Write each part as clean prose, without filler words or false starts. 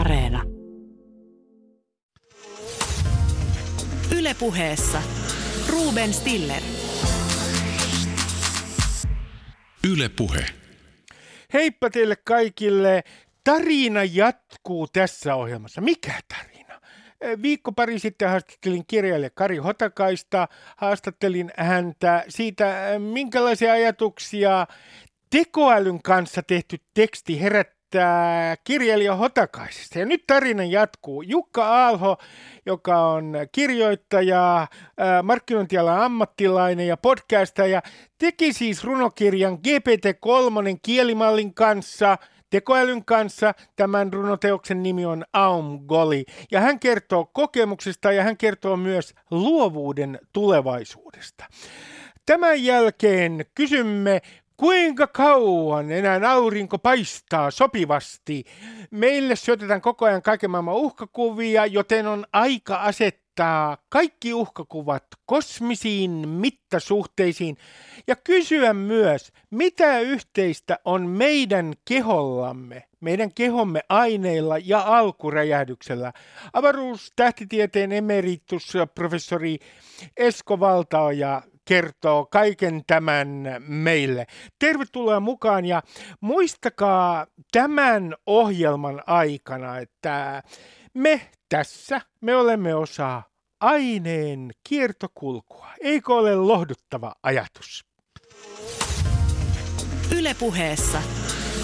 Areena. Yle Puheessa Ruben Stiller. Yle Puhe. Heippa teille kaikille. Tarina jatkuu tässä ohjelmassa. Mikä tarina? Viikko pari sitten haastattelin kirjailija Kari Hotakaista. Haastattelin häntä siitä, minkälaisia ajatuksia tekoälyn kanssa tehty teksti herättää kirjailija Hotakaisesta. Ja nyt tarina jatkuu. Jukka Aalho, joka on kirjoittaja, markkinointialan ammattilainen ja podcastaja, teki siis runokirjan GPT-3 kielimallin kanssa, tekoälyn kanssa. Tämän runoteoksen nimi on Aum Goli. Ja hän kertoo kokemuksesta ja hän kertoo myös luovuuden tulevaisuudesta. Tämän jälkeen kysymme, kuinka kauan enää aurinko paistaa sopivasti? Meille syötetään koko ajan kaiken maailman uhkakuvia, joten on aika asettaa kaikki uhkakuvat kosmisiin mittasuhteisiin ja kysyä myös, mitä yhteistä on meidän kehollamme, meidän kehomme aineilla ja alkuräjähdyksellä. Avaruustähtitieteen emeritusprofessori Esko Valtaoja kertoo kaiken tämän meille. Tervetuloa mukaan ja muistakaa tämän ohjelman aikana, että me olemme osa aineen kiertokulkua. Eikö ole lohduttava ajatus? Yle Puheessa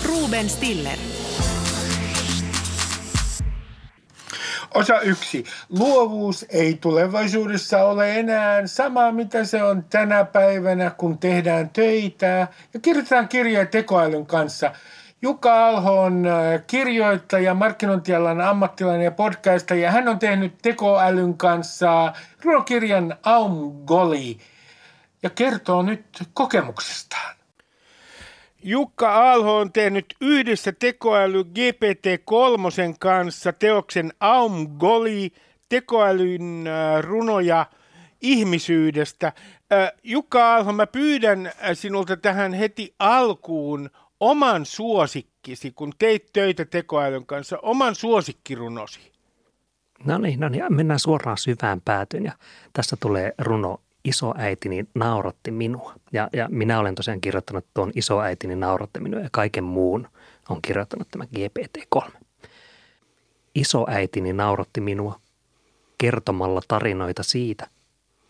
Ruben Stiller. Osa 1. Luovuus ei tulevaisuudessa ole enää sama, mitä se on tänä päivänä, kun tehdään töitä ja kirjoitetaan kirjaa tekoälyn kanssa. Jukka Aalho on kirjoittaja, markkinointialan ammattilainen ja podcastaja. Hän on tehnyt tekoälyn kanssa runokirjan Aum Goli ja kertoo nyt kokemuksestaan. Jukka Aalho on tehnyt yhdessä tekoäly GPT-3 kanssa teoksen Aum Goli, tekoälyn runoja ihmisyydestä. Jukka Aalho, mä pyydän sinulta tähän heti alkuun oman suosikkisi, kun teit töitä tekoälyn kanssa, oman suosikkirunosi. No niin, mennään suoraan syvään päätyyn ja tässä tulee runo. Isoäitini nauratti minua. Ja minä olen tosiaan kirjoittanut tuon isoäitini nauratti minua ja kaiken muun on kirjoittanut tämä GPT-3. Isoäitini nauratti minua kertomalla tarinoita siitä,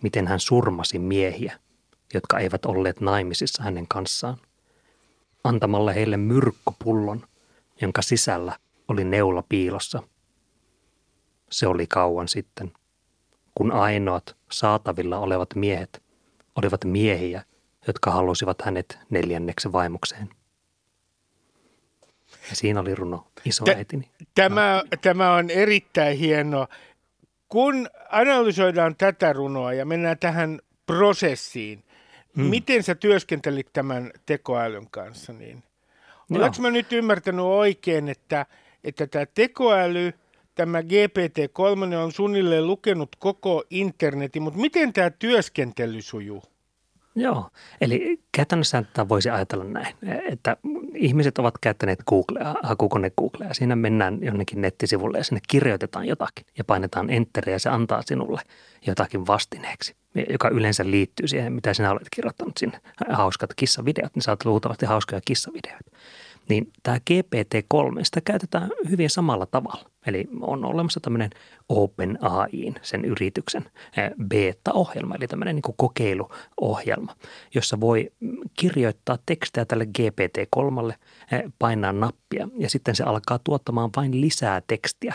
miten hän surmasi miehiä, jotka eivät olleet naimisissa hänen kanssaan, antamalla heille myrkkypullon, jonka sisällä oli neula piilossa. Se oli kauan sitten, kun ainoat saatavilla olevat miehet olivat miehiä, jotka halusivat hänet neljänneksi vaimokseen. Ja siinä oli runo isoäitini. Tämä on erittäin hieno. Kun analysoidaan tätä runoa ja mennään tähän prosessiin, miten sä työskentelit tämän tekoälyn kanssa? Niin, oletko mä nyt ymmärtänyt oikein, että tämä tekoäly, tämä GPT-3 on suunnilleen lukenut koko internetin, mutta miten tämä työskentely sujuu? Joo, eli käytännössä tämä voisi ajatella näin, että ihmiset ovat käyttäneet Googlea, hakukone Googlea. Siinä mennään jonnekin nettisivulle ja sinne kirjoitetaan jotakin ja painetaan enteriä ja se antaa sinulle jotakin vastineeksi, joka yleensä liittyy siihen, mitä sinä olet kirjoittanut sinne. Hauskat kissavideot, niin sä oot luultavasti hauskoja kissavideoita. Niin tämä GPT-3, sitä käytetään hyvin samalla tavalla. Eli on olemassa tämmöinen OpenAI, sen yrityksen beta-ohjelma, eli tämmöinen niin kuin kokeiluohjelma, jossa voi kirjoittaa tekstejä tälle GPT-3, painaa nappia ja sitten se alkaa tuottamaan vain lisää tekstiä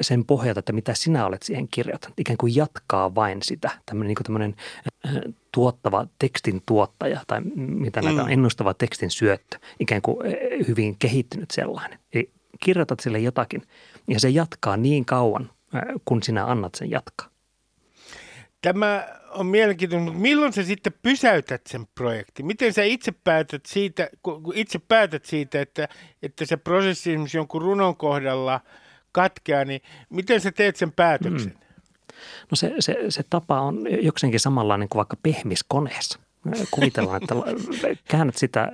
sen pohjalta, että mitä sinä olet siihen kirjoittanut. Ikään kuin jatkaa vain sitä, tämmöinen niin kuin tämmöinen tuottava tekstin tuottaja tai mitä näitä on, ennustava tekstin syöttö, ikään kuin hyvin kehittynyt sellainen. Eli kirjoitat sille jotakin ja se jatkaa niin kauan, kun sinä annat sen jatkaa. Tämä on mielenkiintoinen, mutta milloin sä sitten pysäytät sen projektin? Miten sä itse päätät siitä, että se prosessi esimerkiksi jonkun runon kohdalla katkeaa, niin miten sä teet sen päätöksen? No se tapa on jokseenkin samanlainen kuin vaikka pehmiskoneessa. Kuvitellaan, että käännät sitä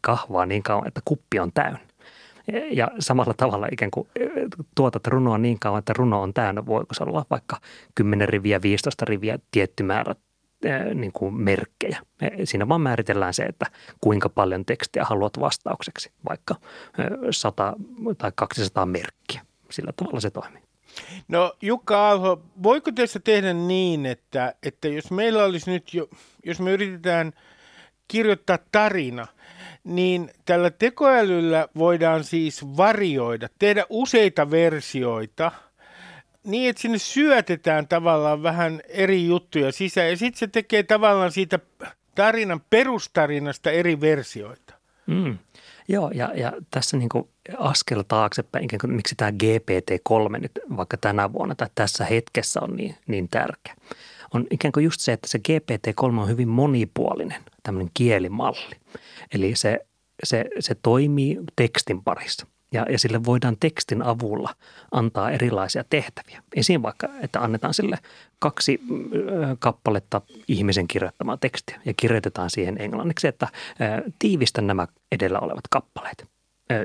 kahvaa niin kauan, että kuppi on täynnä. ja samalla tavalla ikään kuin tuotat runoa niin kauan, että runo on täynnä. Voiko se olla vaikka 10 riviä, 15 riviä, tietty määrä niin kuin merkkejä. Siinä vaan määritellään se, että kuinka paljon tekstiä haluat vastaukseksi, vaikka 100 tai 200 merkkiä. Sillä tavalla se toimii. No Jukka Aalho, voiko tässä tehdä niin, että jos meillä olisi nyt jo, jos me yritetään kirjoittaa tarina, niin tällä tekoälyllä voidaan siis varioida, tehdä useita versioita niin, että sinne syötetään tavallaan vähän eri juttuja sisään ja sitten se tekee tavallaan siitä tarinan perustarinasta eri versioita. Mm. Joo, ja tässä niin kuin askel taaksepäin, ikään kuin, miksi tämä GPT-3 nyt vaikka tänä vuonna tai tässä hetkessä on niin tärkeä, on ikään kuin just se, että se GPT-3 on hyvin monipuolinen tämmöinen kielimalli. Eli se toimii tekstin parissa ja sille voidaan tekstin avulla antaa erilaisia tehtäviä. Esimerkiksi vaikka, että annetaan sille 2 kappaletta ihmisen kirjoittamaa tekstiä ja kirjoitetaan siihen englanniksi, että tiivistä nämä edellä olevat kappaleet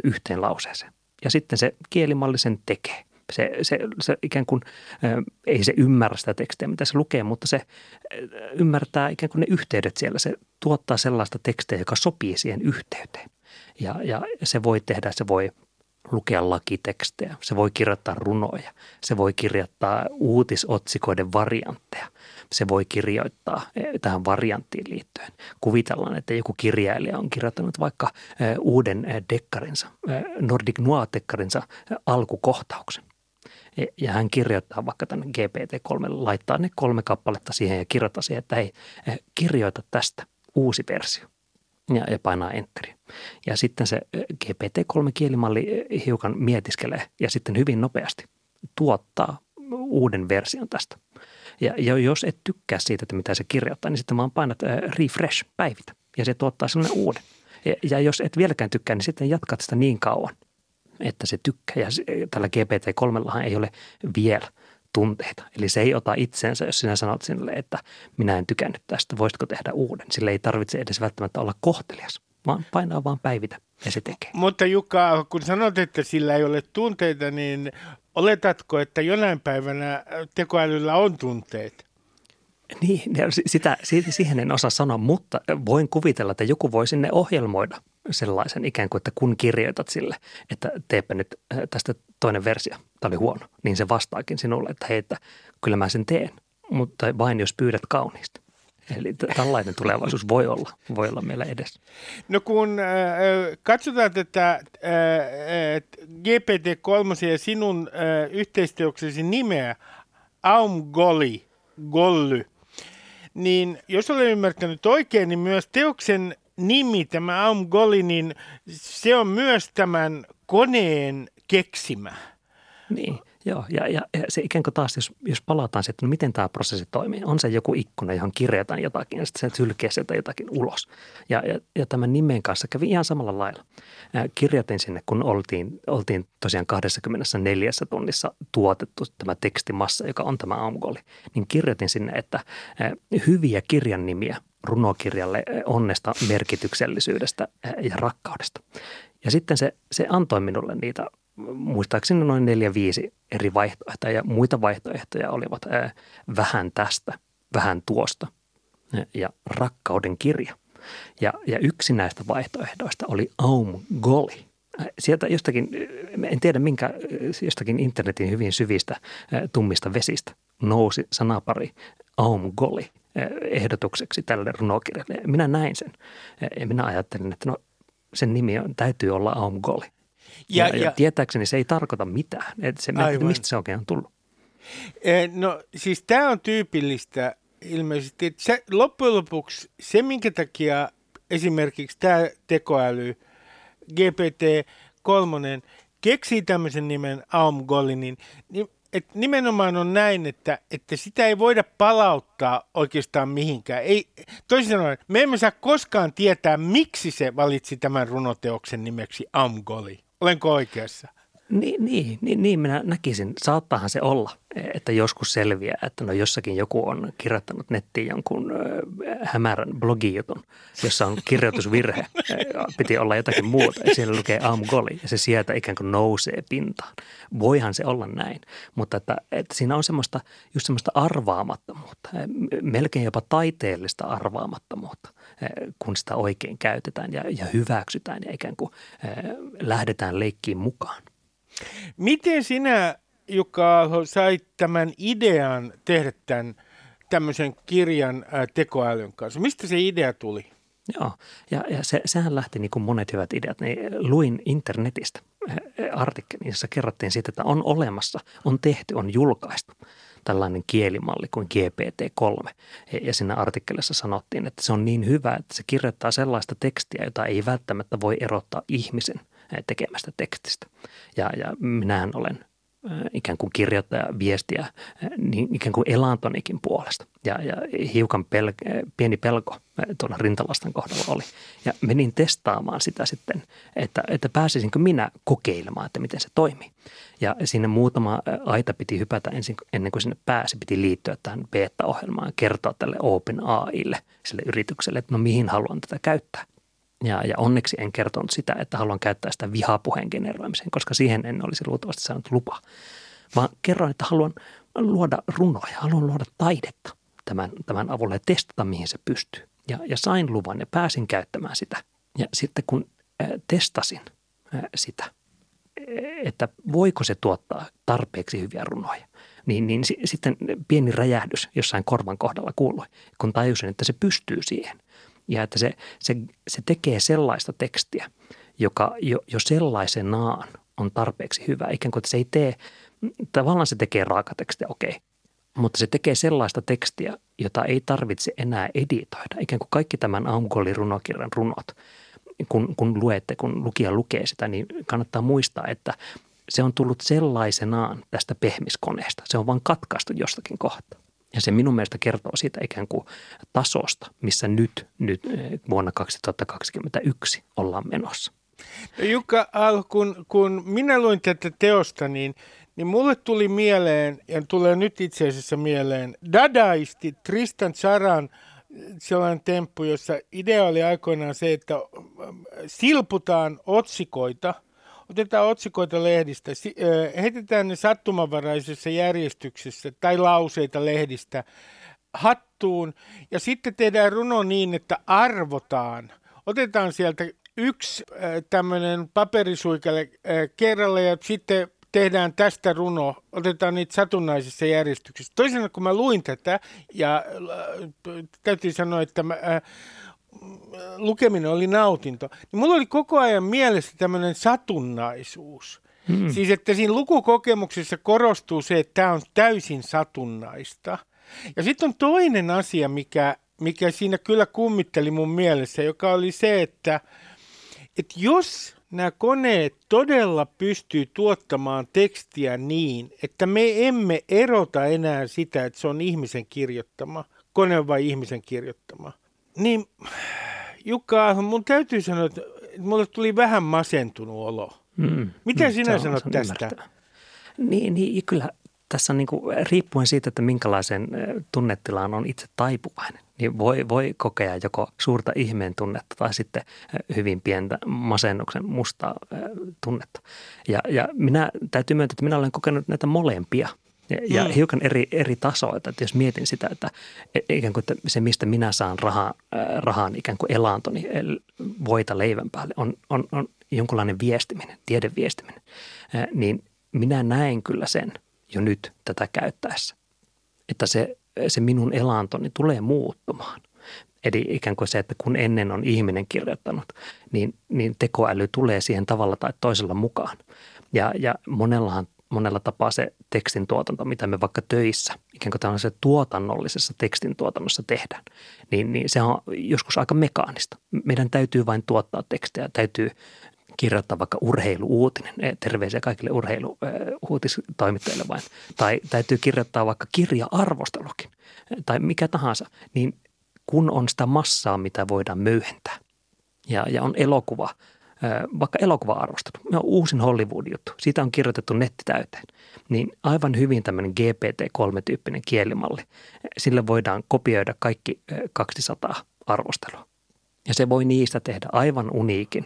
yhteen lauseeseen. Ja sitten se kielimalli sen tekee. Se ikään kuin, ei se ymmärrä sitä tekstiä, mitä se lukee, mutta se ymmärtää ikään kuin ne yhteydet siellä. Se tuottaa sellaista tekstiä, joka sopii siihen yhteyteen. Ja se voi tehdä, se voi lukea lakitekstejä, se voi kirjoittaa runoja, se voi kirjoittaa uutisotsikoiden variantteja, se voi kirjoittaa tähän varianttiin liittyen. Kuvitellaan, että joku kirjailija on kirjoittanut vaikka uuden dekkarinsa, Nordic Noir-dekkarinsa alkukohtauksen. Ja hän kirjoittaa vaikka tänne GPT-3, laittaa ne 3 kappaletta siihen ja kirjoittaa siihen, että hei, kirjoita tästä uusi versio. Ja painaa enteriä. Ja sitten se GPT-3-kielimalli hiukan mietiskelee ja sitten hyvin nopeasti tuottaa uuden version tästä. Ja jos et tykkää siitä, että mitä se kirjoittaa, niin sitten vaan painat refresh, päivitä ja se tuottaa sellainen uuden. Ja jos et vieläkään tykkää, niin sitten jatkat sitä niin kauan, että se tykkää. Ja tällä GPT-3:llahan ei ole vielä tunteita. Eli se ei ota itseensä, jos sinä sanot sinulle, että minä en tykännyt tästä, voisitko tehdä uuden. Sillä ei tarvitse edes välttämättä olla kohtelias, vaan painaa vaan päivitä ja se tekee. Mutta Jukka, kun sanot, että sillä ei ole tunteita, niin oletatko, että jonain päivänä tekoälyllä on tunteet? Niin, siihen en osaa sanoa, mutta voin kuvitella, että joku voi sinne ohjelmoida sellaisen ikään kuin, että kun kirjoitat sille, että teepä nyt tästä toinen versio, tämä oli huono, niin se vastaakin sinulle, että hei, että kyllä mä sen teen, mutta vain jos pyydät kauniisti. Eli tällainen tulevaisuus voi olla meillä edessä. No kun katsotaan tätä GPT-3 ja sinun yhteisteoksesi nimeä Aum Goli, niin jos olen ymmärtänyt oikein, niin myös teoksen nimi, tämä Aum Goli, niin se on myös tämän koneen keksimä. Niin, joo. Ja se ikään kuin taas, jos palataan siihen, että miten tämä prosessi toimii. On se joku ikkuna, johon kirjataan jotakin ja sitten se sylkee sieltä jotakin ulos. Ja tämän nimen kanssa kävi ihan samalla lailla. Kirjoitin sinne, kun oltiin tosiaan 24 tunnissa tuotettu tämä tekstimassa, joka on tämä Aum Goli, niin kirjoitin sinne, että hyviä kirjan nimiä runokirjalle onnesta, merkityksellisyydestä ja rakkaudesta. Ja sitten se antoi minulle niitä, muistaakseni noin 4-5 eri vaihtoehtoja ja muita vaihtoehtoja olivat vähän tästä, vähän tuosta ja rakkauden kirja. Ja yksi näistä vaihtoehdoista oli Aum Goli. Sieltä jostakin, en tiedä minkä, jostakin internetin hyvin syvistä tummista vesistä nousi sanapari Aum Goli ehdotukseksi tälle runokirjalle. Minä näin sen ja minä ajattelin, että no, sen nimi täytyy olla Aum Goli. Ja tietääkseni se ei tarkoita mitään. Mistä se oikein on tullut? No siis tämä on tyypillistä ilmeisesti. Että se, loppujen lopuksi se, minkä takia esimerkiksi tämä tekoäly GPT-3 keksii tämmöisen nimen Aum Goli, niin et nimenomaan on näin, että sitä ei voida palauttaa oikeastaan mihinkään. Ei, toisin sanoen, me emme saa koskaan tietää, miksi se valitsi tämän runoteoksen nimeksi Aum Goli. Olenko oikeassa? Niin minä näkisin. Saattaahan se olla, että joskus selviää, että no jossakin joku on kirjoittanut nettiin jonkun hämärän blogijutun, jossa on kirjoitusvirhe. Piti olla jotakin muuta ja siellä lukee Aum Goli ja se sieltä ikään kuin nousee pintaan. Voihan se olla näin, mutta että siinä on semmoista, just semmoista arvaamattomuutta, melkein jopa taiteellista arvaamattomuutta, kun sitä oikein käytetään ja hyväksytään ja ikään kuin lähdetään leikkiin mukaan. Miten sinä, Jukka Aalho, sait tämän idean tehdä tämän tämmöisen kirjan tekoälyn kanssa? Mistä se idea tuli? Joo, ja sehän lähti niin kuin monet hyvät ideat. Niin luin internetistä artikkelin, jossa kerrottiin siitä, että on olemassa, on tehty, on julkaistu tällainen kielimalli kuin GPT-3. Ja siinä artikkelissa sanottiin, että se on niin hyvä, että se kirjoittaa sellaista tekstiä, jota ei välttämättä voi erottaa ihmisen tekemästä tekstistä. Ja minähän olen ikään kuin kirjoittaja viestiä niin ikään kuin elantonikin puolesta. Ja hiukan pieni pelko tuolla rintalastan kohdalla oli. Ja menin testaamaan sitä sitten, että pääsisinkö minä kokeilemaan, että miten se toimii. Ja sinne muutama aita piti hypätä ensin, ennen kuin sinne pääsi. Piti liittyä tähän beta-ohjelmaan ja kertoa tälle OpenAIlle, sille yritykselle, että no mihin haluan tätä käyttää. Ja onneksi en kertonut sitä, että haluan käyttää sitä vihapuheen generoimiseen, koska siihen en olisi luultavasti saanut lupaa. Vaan kerroin, että haluan luoda runoja, haluan luoda taidetta tämän avulla ja testata, mihin se pystyy. Ja sain luvan ja pääsin käyttämään sitä. Ja sitten kun testasin sitä, että voiko se tuottaa tarpeeksi hyviä runoja, niin sitten pieni räjähdys jossain korvan kohdalla kuului, kun tajusin, että se pystyy siihen. Ja että se tekee sellaista tekstiä, joka jo sellaisenaan on tarpeeksi hyvä. Ikään kuin, että se ei tee, tavallaan se tekee raakatekstiä, okei. Mutta se tekee sellaista tekstiä, jota ei tarvitse enää editoida. Ikään kuin kaikki tämän Aum Golin runokirjan runot, kun lukija lukee sitä, niin kannattaa muistaa, että se on tullut sellaisenaan tästä pehmiskoneesta. Se on vaan katkaistu jostakin kohtaa. Ja se minun mielestä kertoo siitä ikään kuin tasosta, missä nyt vuonna 2021 ollaan menossa. No Jukka Aalho, kun minä luin tätä teosta, niin mulle tuli mieleen, ja tulee nyt itse asiassa mieleen, dadaisti Tristan Charan sellainen temppu, jossa idea oli aikoinaan se, että silputaan otsikoita. Otetaan otsikoita lehdistä, heitetään ne sattumanvaraisessa järjestyksessä tai lauseita lehdistä hattuun ja sitten tehdään runo niin, että arvotaan. Otetaan sieltä yksi tämmöinen paperisuikale kerralla ja sitten tehdään tästä runo, otetaan niitä satunnaisessa järjestyksessä. Toisena kun mä luin tätä ja täytyy sanoa, että lukeminen oli nautinto, niin mulla oli koko ajan mielessä tämmöinen satunnaisuus. Siis että siinä lukukokemuksessa korostuu se, että tämä on täysin satunnaista. Ja sitten on toinen asia, mikä siinä kyllä kummitteli mun mielessä, joka oli se, että jos nämä koneet todella pystyy tuottamaan tekstiä niin, että me emme erota enää sitä, että se on ihmisen kirjoittama, kone vai ihmisen kirjoittama. Niin, Jukka Aalho, mun täytyy sanoa, että mulle tuli vähän masentunut olo. Mitä sinä sanot tästä? Niin, kyllä tässä on niin kuin, riippuen siitä, että minkälaisen tunnetilaan on itse taipuvainen, niin voi kokea joko suurta ihmeen tunnetta tai sitten hyvin pientä masennuksen mustaa tunnetta. Ja minä täytyy myöntää, että minä olen kokenut näitä molempia. Ja hiukan eri tasoita, että jos mietin sitä, että ikään kuin se, mistä minä saan rahan ikään kuin elantoni, voita leivän päälle, on jonkunlainen viestiminen, tiedeviestiminen, niin minä näen kyllä sen jo nyt tätä käyttäessä, että se minun elantoni tulee muuttumaan. Eli ikään kuin se, että kun ennen on ihminen kirjoittanut, niin tekoäly tulee siihen tavalla tai toisella mukaan. Ja monella tapaa se tekstin tuotanto, mitä me vaikka töissä, ikään kuin tällaisessa tuotannollisessa tekstin tuotannossa tehdään, niin se on joskus aika mekaanista. Meidän täytyy vain tuottaa tekstejä, täytyy kirjoittaa vaikka urheilu-uutinen, terveisiä kaikille urheilu-uutistoimittajille vain, tai täytyy kirjoittaa vaikka kirja-arvostelukin tai mikä tahansa, niin kun on sitä massaa, mitä voidaan möyhentää ja on elokuva vaikka elokuva-arvostelu. Ne on uusin Hollywood-juttu. Siitä on kirjoitettu netti täyteen. Niin aivan hyvin tämmöinen GPT-3-tyyppinen kielimalli. Sillä voidaan kopioida kaikki 200 arvostelua. Ja se voi niistä tehdä aivan uniikin,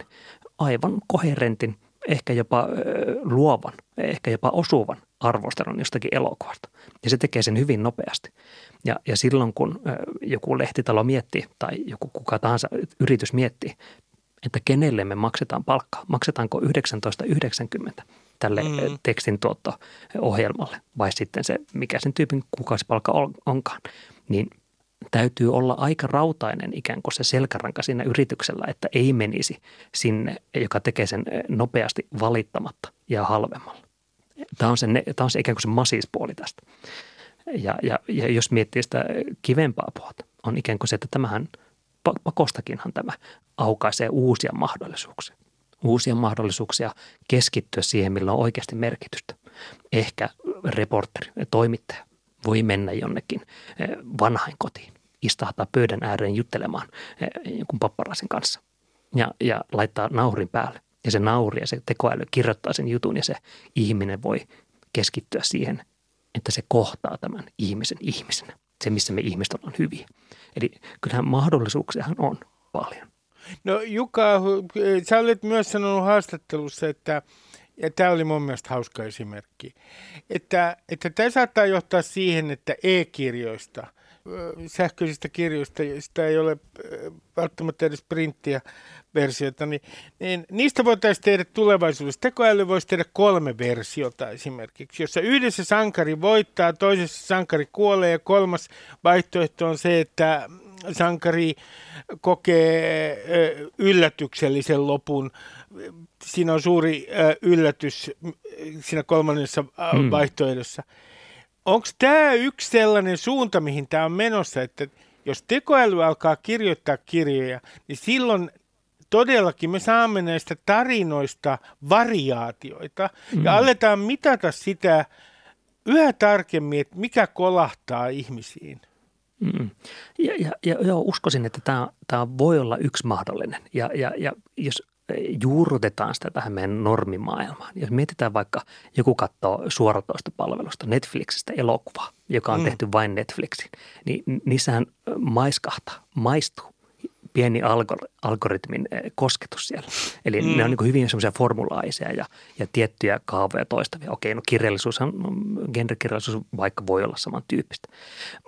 aivan koherentin, ehkä jopa luovan, ehkä jopa osuvan arvostelun jostakin elokuvasta. Ja se tekee sen hyvin nopeasti. Ja silloin, kun joku lehtitalo miettii tai joku kuka tahansa yritys miettii, että kenelle me maksetaan palkkaa. Maksetaanko 19,90 tälle tekstintuotto-ohjelmalle vai sitten se, mikä sen tyypin kuukausipalkka onkaan, niin täytyy olla aika rautainen ikään kuin se selkäranka siinä yrityksellä, että ei menisi sinne, joka tekee sen nopeasti valittamatta ja halvemmalla. Tämä on se ikään kuin se masiispuoli tästä. Ja jos miettii sitä kivempaa puolta, on ikään kuin se, että tämähän pakostakinhan tämä aukaisee uusia mahdollisuuksia keskittyä siihen, millä on oikeasti merkitystä. Ehkä reporteri, toimittaja voi mennä jonnekin vanhainkotiin, istahtaa pöydän ääreen juttelemaan jonkun papparasin kanssa ja laittaa naurin päälle. Ja se nauri ja se tekoäly kirjoittaa sen jutun ja se ihminen voi keskittyä siihen, että se kohtaa tämän ihmisen ihmisenä. Se, missä me ihmiset ollaan hyviä. Eli kyllähän mahdollisuuksiahan on paljon. No Jukka, sä olet myös sanonut haastattelussa, että, ja tämä oli mun mielestä hauska esimerkki, että tämä saattaa johtaa siihen, että e-kirjoista, sähköisistä kirjoista, sitä ei ole välttämättä edes printtiä versiota, niin niistä voitaisiin tehdä tulevaisuudessa. Tekoäly voisi tehdä 3 versiota esimerkiksi, jossa yhdessä sankari voittaa, toisessa sankari kuolee ja kolmas vaihtoehto on se, että sankari kokee yllätyksellisen lopun. Siinä on suuri yllätys siinä kolmannessa vaihtoehdossa. Onko tämä yksi sellainen suunta, mihin tämä on menossa, että jos tekoäly alkaa kirjoittaa kirjoja, niin silloin todellakin me saamme näistä tarinoista variaatioita ja aletaan mitata sitä yhä tarkemmin, että mikä kolahtaa ihmisiin. Ja uskoisin, että tämä voi olla yksi mahdollinen ja jos juurrutetaan sitä tähän meidän normimaailmaan. Jos mietitään vaikka, joku katsoo suoratoistopalvelusta Netflixistä elokuvaa, joka on tehty vain Netflixiin, niin niissähän maistuu pieni algoritmin kosketus siellä. Eli ne on niin kuin hyvin semmoisia formulaaisia ja tiettyjä kaavoja toistavia. Okei, no genrekirjallisuus vaikka voi olla samantyyppistä.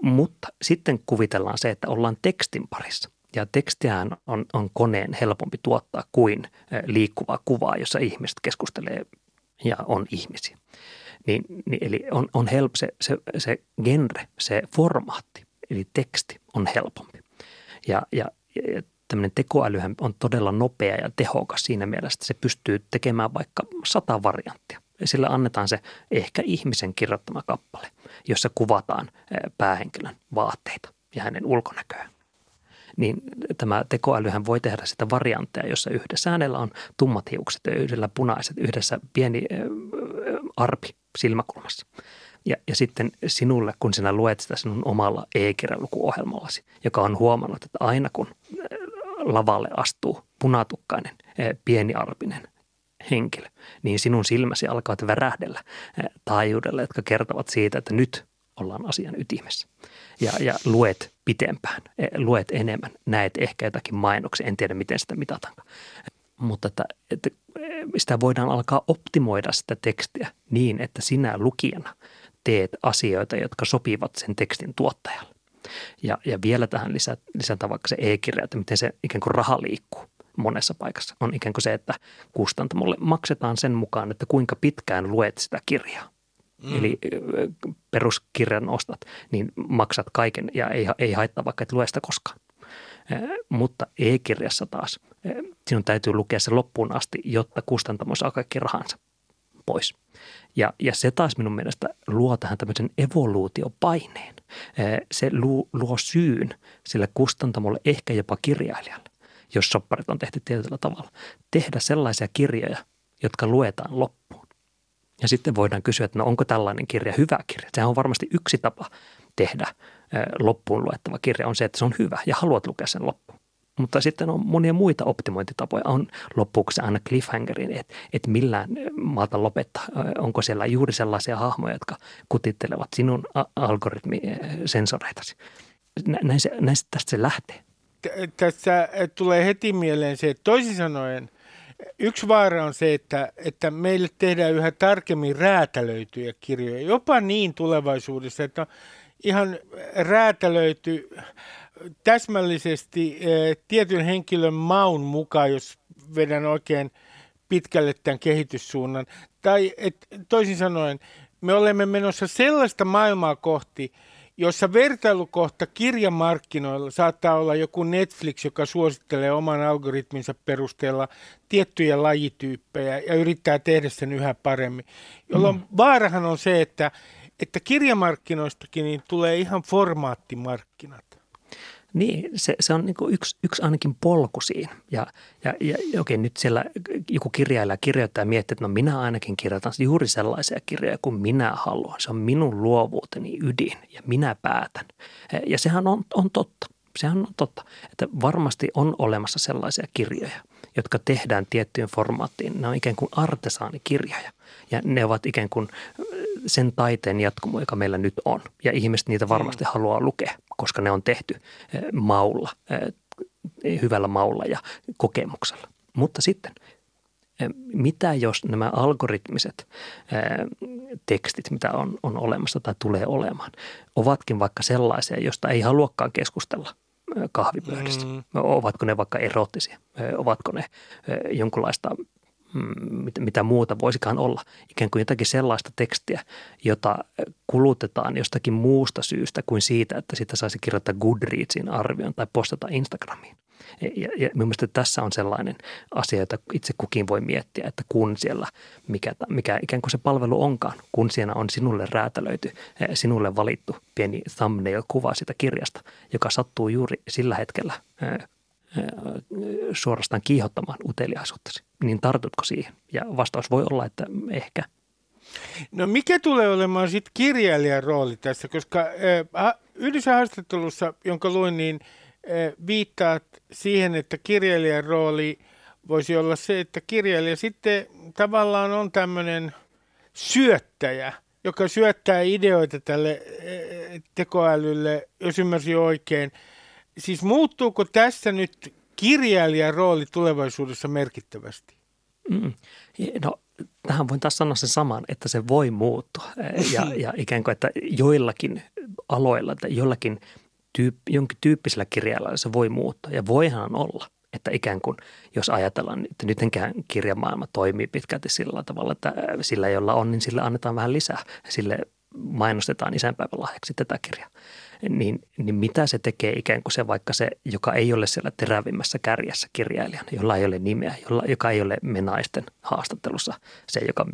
Mutta sitten kuvitellaan se, että ollaan tekstin parissa. Ja tekstiähän on koneen helpompi tuottaa kuin liikkuvaa kuvaa, jossa ihmiset keskustelee ja on ihmisiä. Eli on helppo se genre, se formaatti, eli teksti on helpompi. Ja tämmöinen tekoälyhän on todella nopea ja tehokas siinä mielessä, että se pystyy tekemään vaikka 100 varianttia. Sillä annetaan se ehkä ihmisen kirjoittama kappale, jossa kuvataan päähenkilön vaatteita ja hänen ulkonäköään. Niin tämä tekoälyhän voi tehdä sitä variantteja, jossa yhdessä hänellä on tummat hiukset ja yhdellä punaiset, yhdessä pieni arpi silmäkulmassa. Ja sitten sinulle, kun sinä luet sitä sinun omalla e-kirjalukuohjelmallasi, joka on huomannut, että aina kun lavalle astuu punatukkainen, pieniarpinen henkilö, niin sinun silmäsi alkavat värähdellä taajuudella, jotka kertovat siitä, että nyt ollaan asian ytimessä. Ja luet pitempään, luet enemmän, näet ehkä jotakin mainoksia, en tiedä miten sitä mitataan. Mutta että sitä voidaan alkaa optimoida sitä tekstiä niin, että sinä lukijana teet asioita, jotka sopivat sen tekstin tuottajalle. Ja vielä tähän lisätään vaikka se e-kirja, että miten se ikään kuin raha liikkuu monessa paikassa. On ikään kuin se, että kustantamolle maksetaan sen mukaan, että kuinka pitkään luet sitä kirjaa. Eli peruskirjan ostat, niin maksat kaiken ja ei haittaa vaikka et lue sitä koskaan. Mutta e-kirjassa taas sinun täytyy lukea se loppuun asti, jotta kustantamo saa kaikki rahansa pois. Ja se taas minun mielestä luo tähän tämmöisen evoluutiopaineen. Se luo syyn sille kustantamolle, ehkä jopa kirjailijalle, jos shopparit on tehty tietyllä tavalla, tehdä sellaisia kirjoja, jotka luetaan loppuun. Ja sitten voidaan kysyä, että no onko tällainen kirja hyvä kirja. Sehän on varmasti yksi tapa tehdä loppuun luettava kirja on se, että se on hyvä ja haluat lukea sen loppuun. Mutta sitten on monia muita optimointitapoja. On lopuksi aina cliffhangerin, että millään maata lopettaa. Onko siellä juuri sellaisia hahmoja, jotka kutittelevat sinun algoritmisensoreitasi. Näin tästä se lähtee. Tässä tulee heti mieleen se, että toisin sanoen yksi vaara on se, että meille tehdään yhä tarkemmin räätälöityjä kirjoja. Jopa niin tulevaisuudessa, että ihan räätälöity täsmällisesti tietyn henkilön maun mukaan, jos vedän oikein pitkälle tämän kehityssuunnan. Tai toisin sanoen, me olemme menossa sellaista maailmaa kohti, jossa vertailukohta kirjamarkkinoilla saattaa olla joku Netflix, joka suosittelee oman algoritminsa perusteella tiettyjä lajityyppejä ja yrittää tehdä sen yhä paremmin. Jolloin vaarahan on se, että kirjamarkkinoistakin niin tulee ihan formaattimarkkinat. Niin, se on niin kuin yksi ainakin polku siinä. Ja okei, nyt siellä joku kirjailija kirjoittaa ja miettii, että no minä ainakin kirjoitan juuri sellaisia kirjoja kuin minä haluan. Se on minun luovuuteni ydin ja minä päätän. Ja sehän on totta. Sehän on totta, että varmasti on olemassa sellaisia kirjoja, jotka tehdään tiettyyn formaattiin. Ne on ikään kuin artesaanikirjoja ja ne ovat ikään kuin sen taiteen jatkumo, joka meillä nyt on. Ja ihmiset niitä varmasti haluaa lukea, koska ne on tehty maulla, hyvällä maulla ja kokemuksella. Mutta sitten, mitä jos nämä algoritmiset tekstit, mitä on olemassa tai tulee olemaan, ovatkin vaikka sellaisia, joista ei haluakaan keskustella kahvipöydässä? Ovatko ne vaikka eroottisia? Ovatko ne jonkunlaista, mitä muuta voisikaan olla? Ikään kuin jotakin sellaista tekstiä, jota kulutetaan jostakin muusta syystä kuin siitä, että sitä saisi kirjoittaa Goodreadsin arvion tai postata Instagramiin. Ja mielestäni tässä on sellainen asia, jota itse kukin voi miettiä, että kun siellä, mikä ikään kuin se palvelu onkaan, kun siinä on sinulle räätälöity, sinulle valittu pieni thumbnail-kuva siitä kirjasta, joka sattuu juuri sillä hetkellä suorastaan kiihottamaan uteliaisuuttasi, niin tartutko siihen? Ja vastaus voi olla, että ehkä. No mikä tulee olemaan sitten kirjailijan rooli tässä, koska yhdessä haastattelussa, jonka luin, niin viittaat siihen, että kirjailijan rooli voisi olla se, että kirjailija sitten tavallaan on tämmöinen syöttäjä, joka syöttää ideoita tälle tekoälylle, jos ymmärsin oikein. Siis muuttuuko tässä nyt kirjailijan rooli tulevaisuudessa merkittävästi? No tähän voin taas sanoa sen saman, että se voi muuttua ja ikään kuin, että joillakin aloilla tai joillakin jonkin tyyppisellä kirjalla se voi muuttua ja voihan olla, että ikään kuin jos ajatellaan, että nytkään kirjamaailma toimii pitkälti sillä tavalla, että sillä jolla on, niin sillä annetaan vähän lisää. Sille mainostetaan isänpäivän lahjaksi tätä kirjaa. Niin mitä se tekee ikään kuin se vaikka se, joka ei ole siellä terävimmässä kärjessä kirjailijana, jolla ei ole nimeä, joka ei ole me naisten haastattelussa se, joka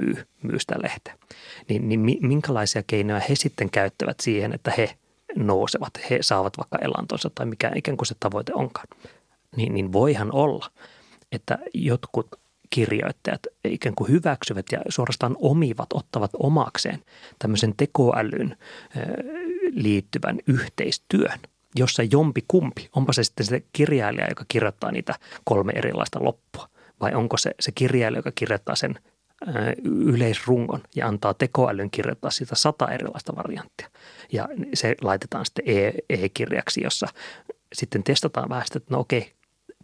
myy sitä lehteä. Niin minkälaisia keinoja he sitten käyttävät siihen, että he nousevat, he saavat vaikka elantonsa tai mikä ikään kuin se tavoite onkaan, niin voihan olla, että jotkut kirjoittajat ikään kuin hyväksyvät ja suorastaan ottavat omakseen tämmöisen tekoälyn liittyvän yhteistyön, jossa jompikumpi, onpa se sitten se kirjailija, joka kirjoittaa niitä 3 erilaista loppua vai onko se kirjailija, joka kirjoittaa sen yleisrungon ja antaa tekoälyn kirjoittaa sitä 100 erilaista varianttia. Ja se laitetaan sitten e-kirjaksi, jossa sitten testataan vähän sitä, että no okei,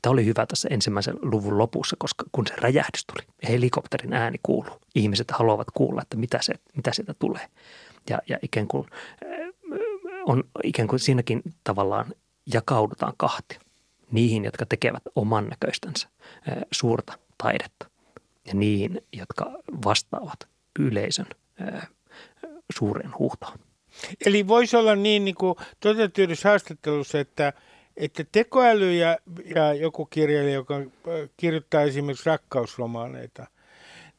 tämä oli hyvä tässä ensimmäisen luvun lopussa, koska kun se räjähdys tuli, helikopterin ääni kuuluu. Ihmiset haluavat kuulla, että mitä sieltä tulee. Ja ikään kuin on ikään kuin siinäkin tavallaan jakaudutaan kahtia niihin, jotka tekevät oman näköistänsä suurta taidetta. Ja niihin, jotka vastaavat yleisön suureen huutoon. Eli voisi olla niin kuin toteutuudessa haastattelussa, että tekoäly ja joku kirjailija, joka kirjoittaa esimerkiksi rakkausromaaneita,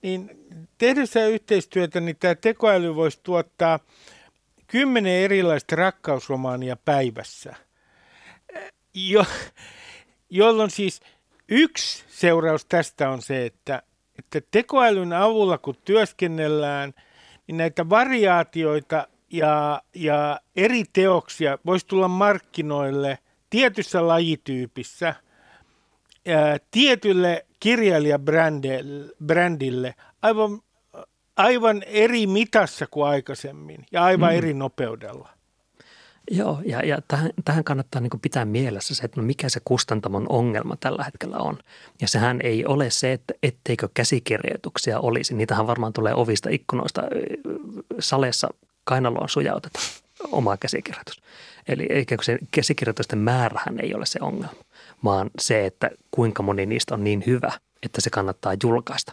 niin tehdessä yhteistyötä, niin tämä tekoäly voisi tuottaa 10 erilaista rakkausromaania päivässä, jolloin siis yksi seuraus tästä on se, että tekoälyn avulla, kun työskennellään, niin näitä variaatioita ja eri teoksia voisi tulla markkinoille tietyssä lajityypissä tietylle kirjailijabrändille aivan eri mitassa kuin aikaisemmin ja aivan eri nopeudella. Joo, ja tähän kannattaa niin kuin pitää mielessä se, että mikä se kustantamon ongelma tällä hetkellä on. Ja sehän ei ole se, että etteikö käsikirjoituksia olisi. Niitähän varmaan tulee ovista, ikkunoista, salessa kainaloon sujautetaan oma käsikirjoitus. Eli eikä se käsikirjoitusten määrähän ei ole se ongelma, vaan se, että kuinka moni niistä on niin hyvä, että se kannattaa julkaista.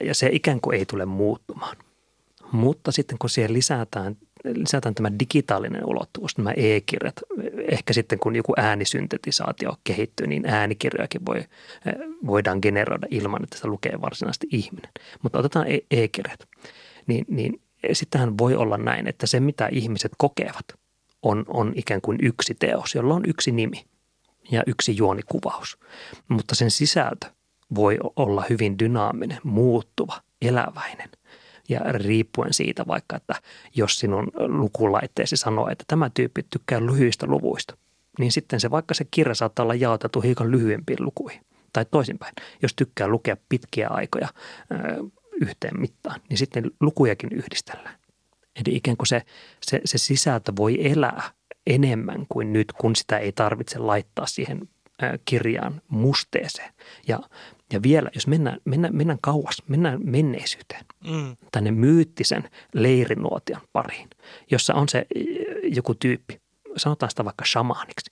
Ja se ikään kuin ei tule muuttumaan. Mutta sitten kun siihen lisätään tämä digitaalinen ulottuvuus, nämä e-kirjat. Ehkä sitten kun joku äänisyntetisaatio kehittyy, niin äänikirjojakin voidaan generoida ilman, että sitä lukee varsinaisesti ihminen. Mutta otetaan e-kirjat. Niin sittenhän voi olla näin, että se mitä ihmiset kokevat on ikään kuin yksi teos, jolla on yksi nimi ja yksi juonikuvaus. Mutta sen sisältö voi olla hyvin dynaaminen, muuttuva, eläväinen. Ja riippuen siitä vaikka, että jos sinun lukulaitteesi sanoo, että tämä tyyppi tykkää lyhyistä luvuista, niin sitten se vaikka se kirja saattaa olla jaotettu hiukan lyhyempiin lukuihin tai toisinpäin. Jos tykkää lukea pitkiä aikoja yhteen mittaan, niin sitten lukujakin yhdistellään. Eli ikään kuin se sisältö voi elää enemmän kuin nyt, kun sitä ei tarvitse laittaa siihen kirjaan musteeseen. Ja vielä, jos mennään kauas, mennään menneisyyteen, tänne myyttisen leirinuotion pariin, jossa on se joku tyyppi, sanotaan sitä vaikka shamaaniksi,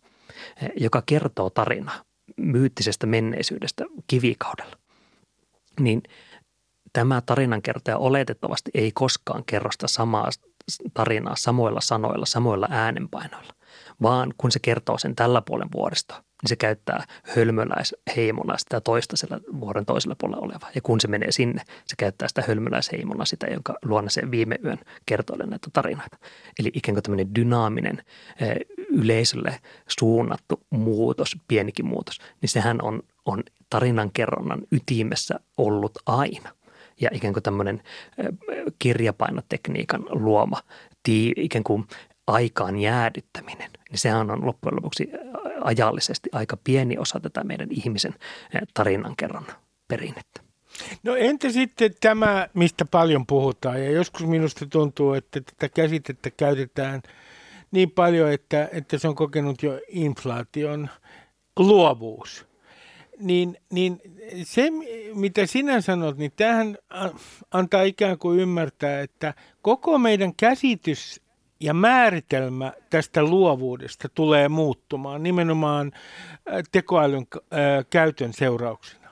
joka kertoo tarinaa myyttisestä menneisyydestä kivikaudella. Niin tämä tarinankertoja oletettavasti ei koskaan kerro sitä samaa tarinaa samoilla sanoilla, samoilla äänenpainoilla, vaan kun se kertoo sen tällä puolen vuodesta, niin se käyttää hölmöläisheimona sitä toista siellä vuoren toisella puolella olevaa. Ja kun se menee sinne, se käyttää sitä hölmöläisheimona sitä, jonka luona se viime yön kertoilee näitä tarinoita. Eli ikään kuin tämmöinen dynaaminen yleisölle suunnattu muutos, pienikin muutos, niin sehän on tarinankerronnan ytimessä ollut aina. Ja ikään kuin tämmöinen kirjapainotekniikan luoma, ikään kuin aikaan jäädyttäminen, niin sehän on loppujen lopuksi ajallisesti aika pieni osa tätä meidän ihmisen tarinankerronnan perinnettä. No entä sitten tämä, mistä paljon puhutaan, ja joskus minusta tuntuu, että tätä käsitettä käytetään niin paljon, että se on kokenut jo inflaation, luovuus. Niin se, mitä sinä sanot, niin tämähän antaa ikään kuin ymmärtää, että koko meidän käsitys ja määritelmä tästä luovuudesta tulee muuttumaan nimenomaan tekoälyn käytön seurauksena.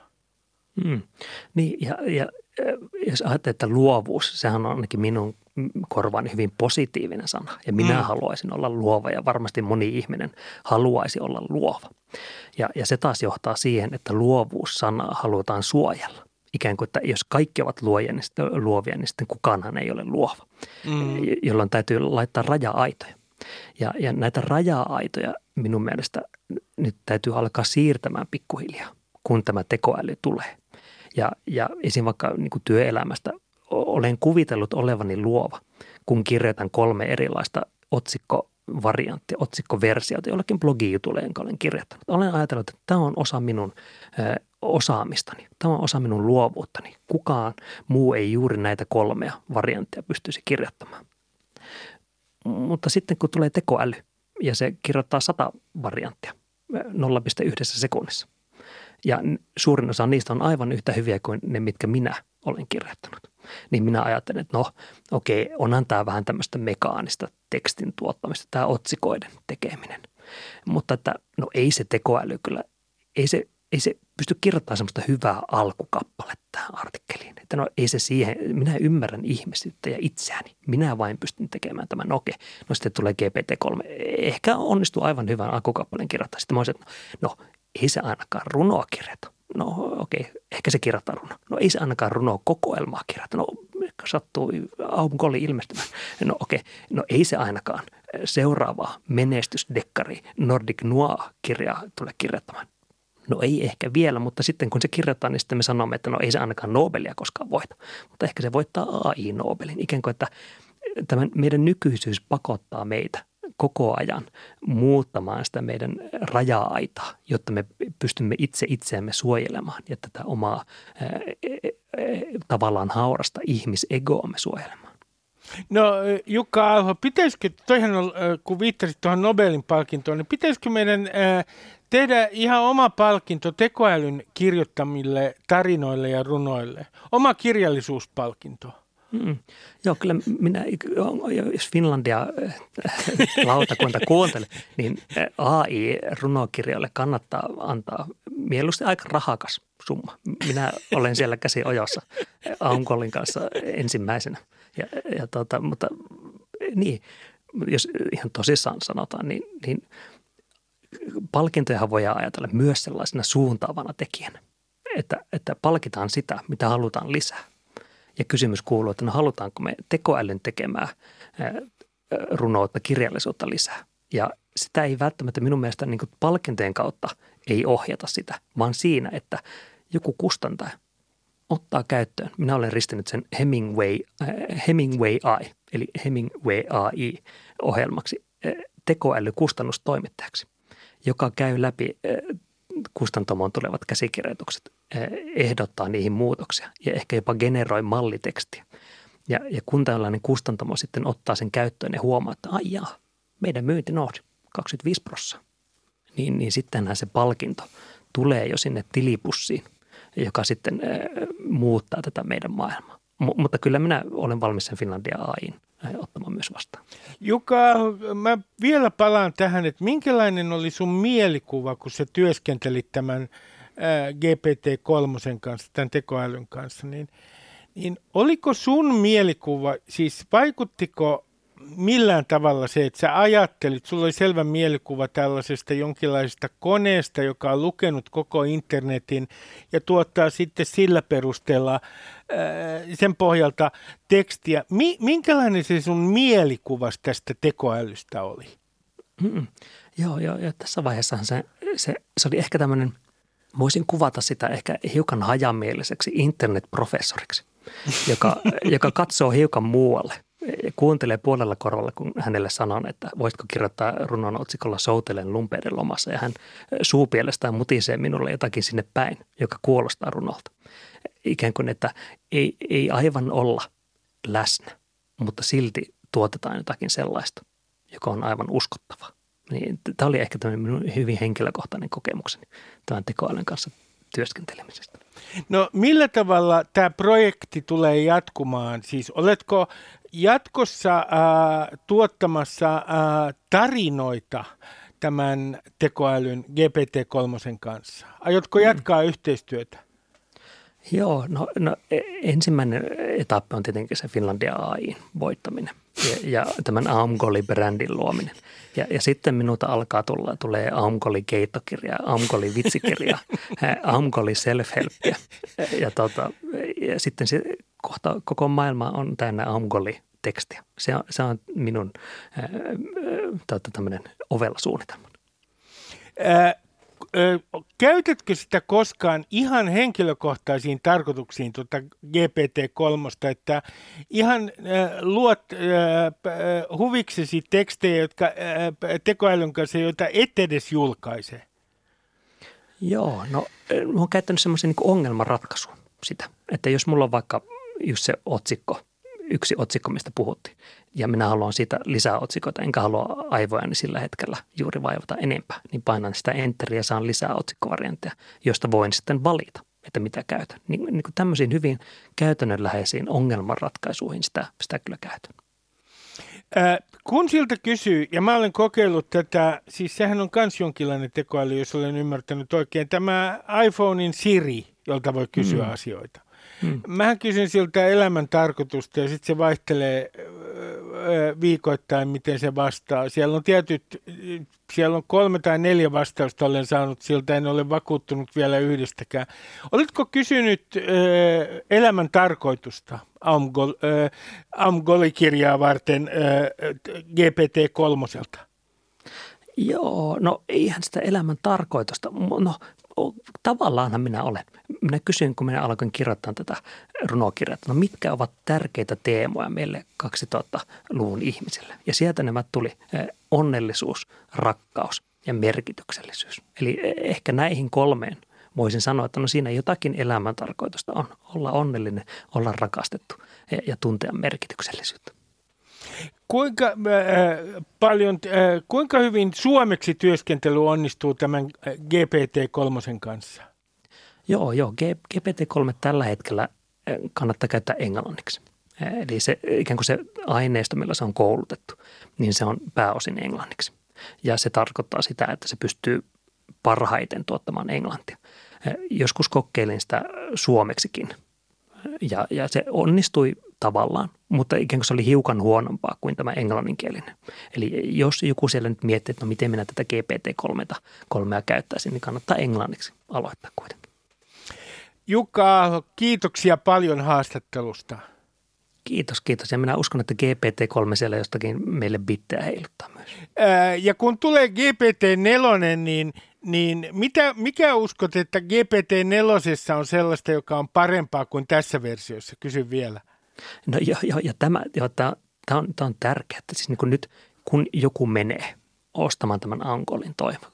Niin, ja jos ajattelee, että luovuus, sehän on ainakin minun korvaani hyvin positiivinen sana. Ja minä haluaisin olla luova ja varmasti moni ihminen haluaisi olla luova. Ja se taas johtaa siihen, että luovuussanaa halutaan suojella. Ikään kuin, että jos kaikki ovat luovia, niin sitten kukaanhan ei ole luova, jolloin täytyy laittaa raja-aitoja. Ja näitä raja-aitoja minun mielestä nyt täytyy alkaa siirtämään pikkuhiljaa, kun tämä tekoäly tulee. Ja esim. Vaikka niin kuin työelämästä olen kuvitellut olevani luova, kun kirjoitan 3 erilaista otsikkovarianttia, otsikkoversiota jollakin blogijutulle, jonka olen kirjoittanut. Olen ajatellut, että tämä on osa minun osaamistani. Tämä on osa minun luovuuttani. Kukaan muu ei juuri näitä 3 varianttia pystyisi kirjoittamaan. Mutta sitten kun tulee tekoäly ja se kirjoittaa 100 varianttia 0,1 sekunnissa ja suurin osa niistä on aivan yhtä hyviä kuin ne, mitkä minä olen kirjoittanut, niin minä ajattelen, että no okei, onhan tämä vähän tämmöistä mekaanista tekstin tuottamista, tämä otsikoiden tekeminen. Mutta että no ei se tekoäly kyllä, ei se pysty kirjoittamaan semmoista hyvää alkukappaletta tähän artikkeliin. Että no ei se siihen, minä ymmärrän ihmisyyttä ja itseäni. Minä vain pystyn tekemään tämän, okei. No sitten tulee GPT-3. Ehkä onnistuu aivan hyvän alkukappaleen kirjoittaa. Sitten mä olisin, että no ei se ainakaan runoa kirjoita. No okei, ehkä se kirjoittaa runoa. No ei se ainakaan runoa kokoelmaa kirjoita. No sattuu Aum Goli ilmestymään. No okei, no ei se ainakaan seuraavaa menestysdekkari Nordic Noir-kirjaa tule kirjoittamaan. No ei ehkä vielä, mutta sitten kun se kirjoittaa, niin sitten me sanomme, että no ei se ainakaan Nobelia koskaan voita. Mutta ehkä se voittaa AI-Nobelin. Ikään kuin, että tämän meidän nykyisyys pakottaa meitä koko ajan muuttamaan sitä meidän raja-aitaa, jotta me pystymme itse itseämme suojelemaan ja tätä omaa tavallaan haurasta ihmisegoamme suojelemaan. No Jukka Aalho, pitäisikö, kun viittasit tuohon Nobelin palkintoon, niin pitäisikö meidän tehdä ihan oma palkinto tekoälyn kirjoittamille tarinoille ja runoille? Oma kirjallisuuspalkinto. Mm. Joo, kyllä minä, jos Finlandia lautakunta kuuntele, niin AI-runokirjoille kannattaa antaa mieluusti aika rahakas summa. Minä olen siellä käsi ojossa Aum Golin kanssa ensimmäisenä. Mutta niin, jos ihan tosissaan sanotaan, niin palkintojahan voidaan ajatella myös sellaisena suuntaavana tekijänä, että palkitaan sitä, mitä halutaan lisää. Ja kysymys kuuluu, että no halutaanko me tekoälyn tekemää runoutta, kirjallisuutta lisää. Ja sitä ei välttämättä minun mielestä niin kuin palkintojen kautta ei ohjata sitä, vaan siinä, että joku kustantaja ottaa käyttöön. Minä olen ristinyt sen Hemingway AI, eli Hemingway AI-ohjelmaksi tekoälykustannustoimittajaksi, joka käy läpi kustantamoon tulevat käsikirjoitukset, ehdottaa niihin muutoksia ja ehkä jopa generoi mallitekstiä. Ja kun tällainen kustantamo sitten ottaa sen käyttöön ja huomaa, että aijaa, meidän myynti nousi 25%, niin sittenhän se palkinto tulee jo sinne tilipussiin, joka sitten muuttaa tätä meidän maailmaa. Mutta kyllä minä olen valmis sen Finlandia AI:n ottamaan myös vastaan. Jukka, mä vielä palaan tähän, että minkälainen oli sun mielikuva, kun sä työskentelit tämän GPT-3 kanssa, tämän tekoälyn kanssa, niin oliko sun mielikuva, siis vaikuttiko millään tavalla se, että sä ajattelit, sulla oli selvä mielikuva tällaisesta jonkinlaisesta koneesta, joka on lukenut koko internetin ja tuottaa sitten sillä perusteella sen pohjalta tekstiä. Minkälainen se sun mielikuvas tästä tekoälystä oli? Joo, tässä vaiheessahan se oli ehkä tämmöinen, voisin kuvata sitä ehkä hiukan hajamieliseksi internetprofessoriksi, joka katsoo hiukan muualle. Kuuntelee puolella korvalla, kun hänelle sanon, että voisitko kirjoittaa runon otsikolla soutelen lumpeiden lomassa. Ja hän suupielestään mutisee minulle jotakin sinne päin, joka kuulostaa runolta. Ikään kuin, että ei aivan olla läsnä, mutta silti tuotetaan jotakin sellaista, joka on aivan uskottavaa. Niin, tämä oli ehkä tämmöinen minun hyvin henkilökohtainen kokemukseni tämän tekoälyn kanssa työskentelemisestä. No millä tavalla tämä projekti tulee jatkumaan? Siis oletko jatkossa tuottamassa tarinoita tämän tekoälyn GPT-3 kanssa? Aiotko jatkaa yhteistyötä? Joo, no ensimmäinen etappi on tietenkin se Finlandia AI:n voittaminen ja tämän Aum Goli-brändin luominen. Ja sitten minulta alkaa tulee Aum Goli-keittokirjaa, Aum Goli-vitsikirjaa, Aum Goli-self-helppiä. Ja sitten se kohta koko maailma on täynnä Aum Goli-tekstiä. Se on minun tämmöinen ovella suunnitelma. Käytätkö sitä koskaan ihan henkilökohtaisiin tarkoituksiin GPT-3, että ihan luot huviksesi tekstejä, jotka tekoälyn kanssa, joita et edes julkaise? Joo, no mä oon käyttänyt semmoisen niin kuin ongelmanratkaisuun sitä, että jos mulla on vaikka just se otsikko, yksi otsikko, mistä puhuttiin. Ja minä haluan siitä lisää otsikoita, enkä halua aivojani sillä hetkellä juuri vaivata enempää. Niin painan sitä enteriä ja saan lisää otsikkovariantteja, josta voin sitten valita, että mitä käytän. Niin kuin tämmöisiin hyvin käytännönläheisiin ongelmanratkaisuihin sitä kyllä käytän. Kun siltä kysyy, ja mä olen kokeillut tätä, siis sehän on myös jonkinlainen tekoäly, jos olen ymmärtänyt oikein, tämä iPhonein Siri, jolta voi kysyä asioita. Mähän kysyn siltä elämän tarkoitusta ja sitten se vaihtelee viikoittain, miten se vastaa. Siellä on 3 tai 4 vastausta olen saanut siltä, en ole vakuuttunut vielä yhdestäkään. Oletko kysynyt elämän tarkoitusta Aum Goli-kirjaa varten GPT-3? Joo, no eihän sitä elämän tarkoitusta. No tavallaanhan minä olen. Minä kysyin, kun minä aloin kirjoittaa tätä runokirjaa, että no mitkä ovat tärkeitä teemoja meille 2000-luvun ihmisille. Ja sieltä nämä tuli onnellisuus, rakkaus ja merkityksellisyys. Eli ehkä näihin kolmeen voisin sanoa, että no siinä jotakin elämän tarkoitusta on. Olla onnellinen, olla rakastettu ja tuntea merkityksellisyyttä. Kuinka paljon, kuinka hyvin suomeksi työskentely onnistuu tämän GPT-3 kanssa? Joo. GPT-3 tällä hetkellä kannattaa käyttää englanniksi. Eli se, ikään kuin se aineisto, millä se on koulutettu, niin se on pääosin englanniksi. Ja se tarkoittaa sitä, että se pystyy parhaiten tuottamaan englantia. Joskus kokeilin sitä suomeksikin ja se onnistui tavallaan, mutta ikään kuin se oli hiukan huonompaa kuin tämä englanninkielinen. Eli jos joku siellä nyt miettii, että no miten minä tätä GPT-3 käyttäisin, niin kannattaa englanniksi aloittaa kuitenkin. Jukka Aalho, kiitoksia paljon haastattelusta. Kiitos. Ja minä uskon, että GPT-3 siellä jostakin meille bittejä heiluttaa myös. Ja kun tulee GPT-4, niin mikä uskot, että GPT-4 on sellaista, joka on parempaa kuin tässä versiossa? Kysyn vielä. No joo, ja tämä on tärkeää. Siis niin kuin nyt, kun joku menee ostamaan tämän Aum Golin toivon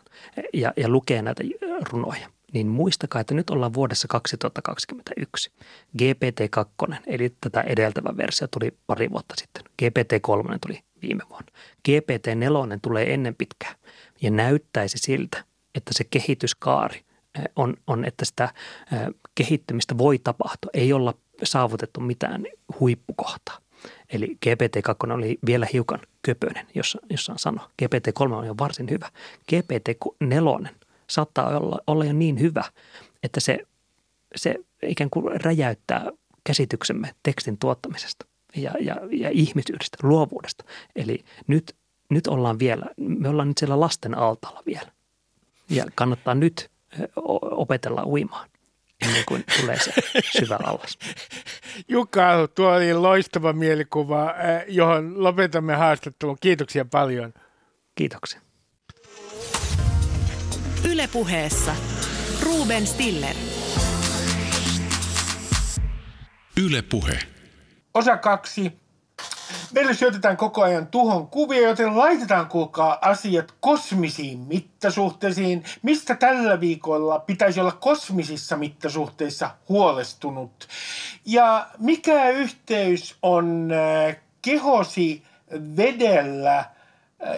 ja lukee näitä runoja, niin muistakaa, että nyt ollaan vuodessa 2021. GPT-2, eli tätä edeltävä versio, tuli pari vuotta sitten. GPT-3 tuli viime vuonna. GPT-4 tulee ennen pitkään ja näyttäisi siltä, että se kehityskaari on että sitä kehittämistä voi tapahtua. Ei olla saavutettu mitään huippukohtaa. Eli GPT-2 oli vielä hiukan köpönen, jos on sanoa. GPT-3 on jo varsin hyvä. GPT-4 saattaa olla jo niin hyvä, että se ikään kuin räjäyttää käsityksemme tekstin tuottamisesta ja ihmisyydestä, luovuudesta. Eli nyt ollaan vielä, me ollaan nyt siellä lasten altaalla vielä. Ja kannattaa nyt opetella uimaan, ennen kuin tulee se syvä allas. Jukka Aalho, tuo oli loistava mielikuva, johon lopetamme haastattelun. Kiitoksia paljon. Kiitoksia. Yle Puheessa Ruben Stiller. Yle Puhe. Osa 2. Meille syötetään koko ajan tuhon kuvia, joten laitetaan kuulkaa asiat kosmisiin mittasuhteisiin. Mistä tällä viikolla pitäisi olla kosmisissa mittasuhteissa huolestunut? Ja mikä yhteys on kehosi vedellä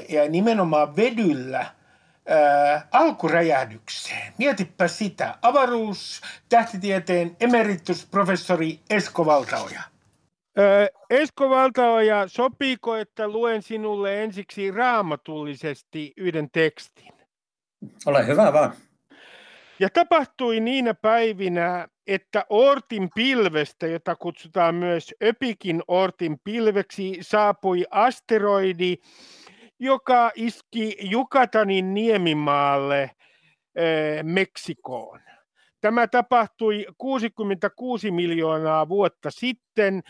ja nimenomaan vedyllä alkuräjähdykseen? Mietipä sitä. Avaruus, tähtitieteen emeritusprofessori Esko Valtaoja. Esko Valtaoja, sopiiko, että luen sinulle ensiksi raamatullisesti yhden tekstin? Ole hyvä vaan. Ja tapahtui niinä päivinä, että Oortin pilvestä, jota kutsutaan myös Öpikin Oortin pilveksi, saapui asteroidi, joka iski Yucatanin niemimaalle Meksikoon. Tämä tapahtui 66 miljoonaa vuotta sitten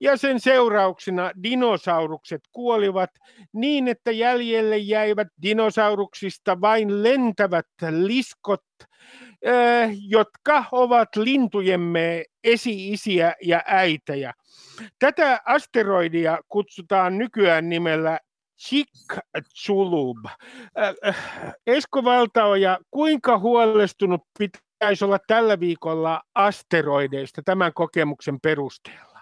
ja sen seurauksena dinosaurukset kuolivat niin, että jäljelle jäivät dinosauruksista vain lentävät liskot, jotka ovat lintujemme esi-isiä ja äitejä. Tätä asteroidia kutsutaan nykyään nimellä Chicxulub. Esko Valtaoja, kuinka huolestunut pitäisi olla tällä viikolla asteroideista tämän kokemuksen perusteella?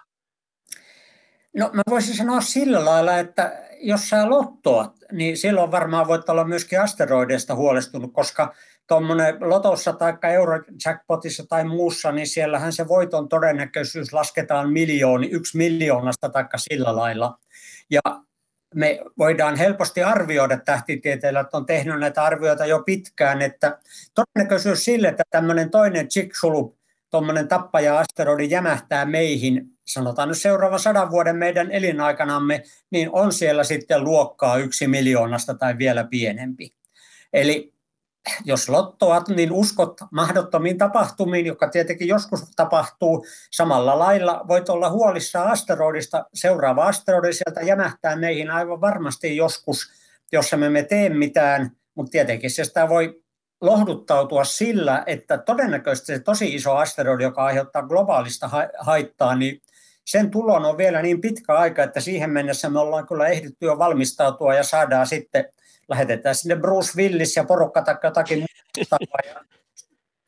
No mä voisin sanoa sillä lailla, että jos sä lottoat, niin silloin varmaan voit olla myöskin asteroideista huolestunut, koska tuommoinen lotossa tai eurojackpotissa tai muussa, niin siellähän se voiton todennäköisyys lasketaan 1/1 miljoonasta tai sillä lailla. Ja me voidaan helposti arvioida tähtitieteellä, että on tehnyt näitä arvioita jo pitkään, että todennäköisyys sille, että tämmöinen toinen Chicxulub, tuommoinen tappaja-asteroidi jämähtää meihin, sanotaan nyt seuraavan 100 vuoden meidän elinaikanamme, niin on siellä sitten luokkaa 1/1 miljoonasta tai vielä pienempi. Eli jos lottoat, niin uskot mahdottomiin tapahtumiin, joka tietenkin joskus tapahtuu. Samalla lailla voit olla huolissaan asteroidista. Seuraava asteroidi sieltä jämähtää meihin aivan varmasti joskus, jos emme me tee mitään. Mutta tietenkin se sitä voi lohduttautua sillä, että todennäköisesti se tosi iso asteroidi, joka aiheuttaa globaalista haittaa, niin sen tuloon on vielä niin pitkä aika, että siihen mennessä me ollaan kyllä ehditty jo valmistautua ja saadaan sitten, lähetetään sinne Bruce Willis ja porukka tai jotakin muuta ja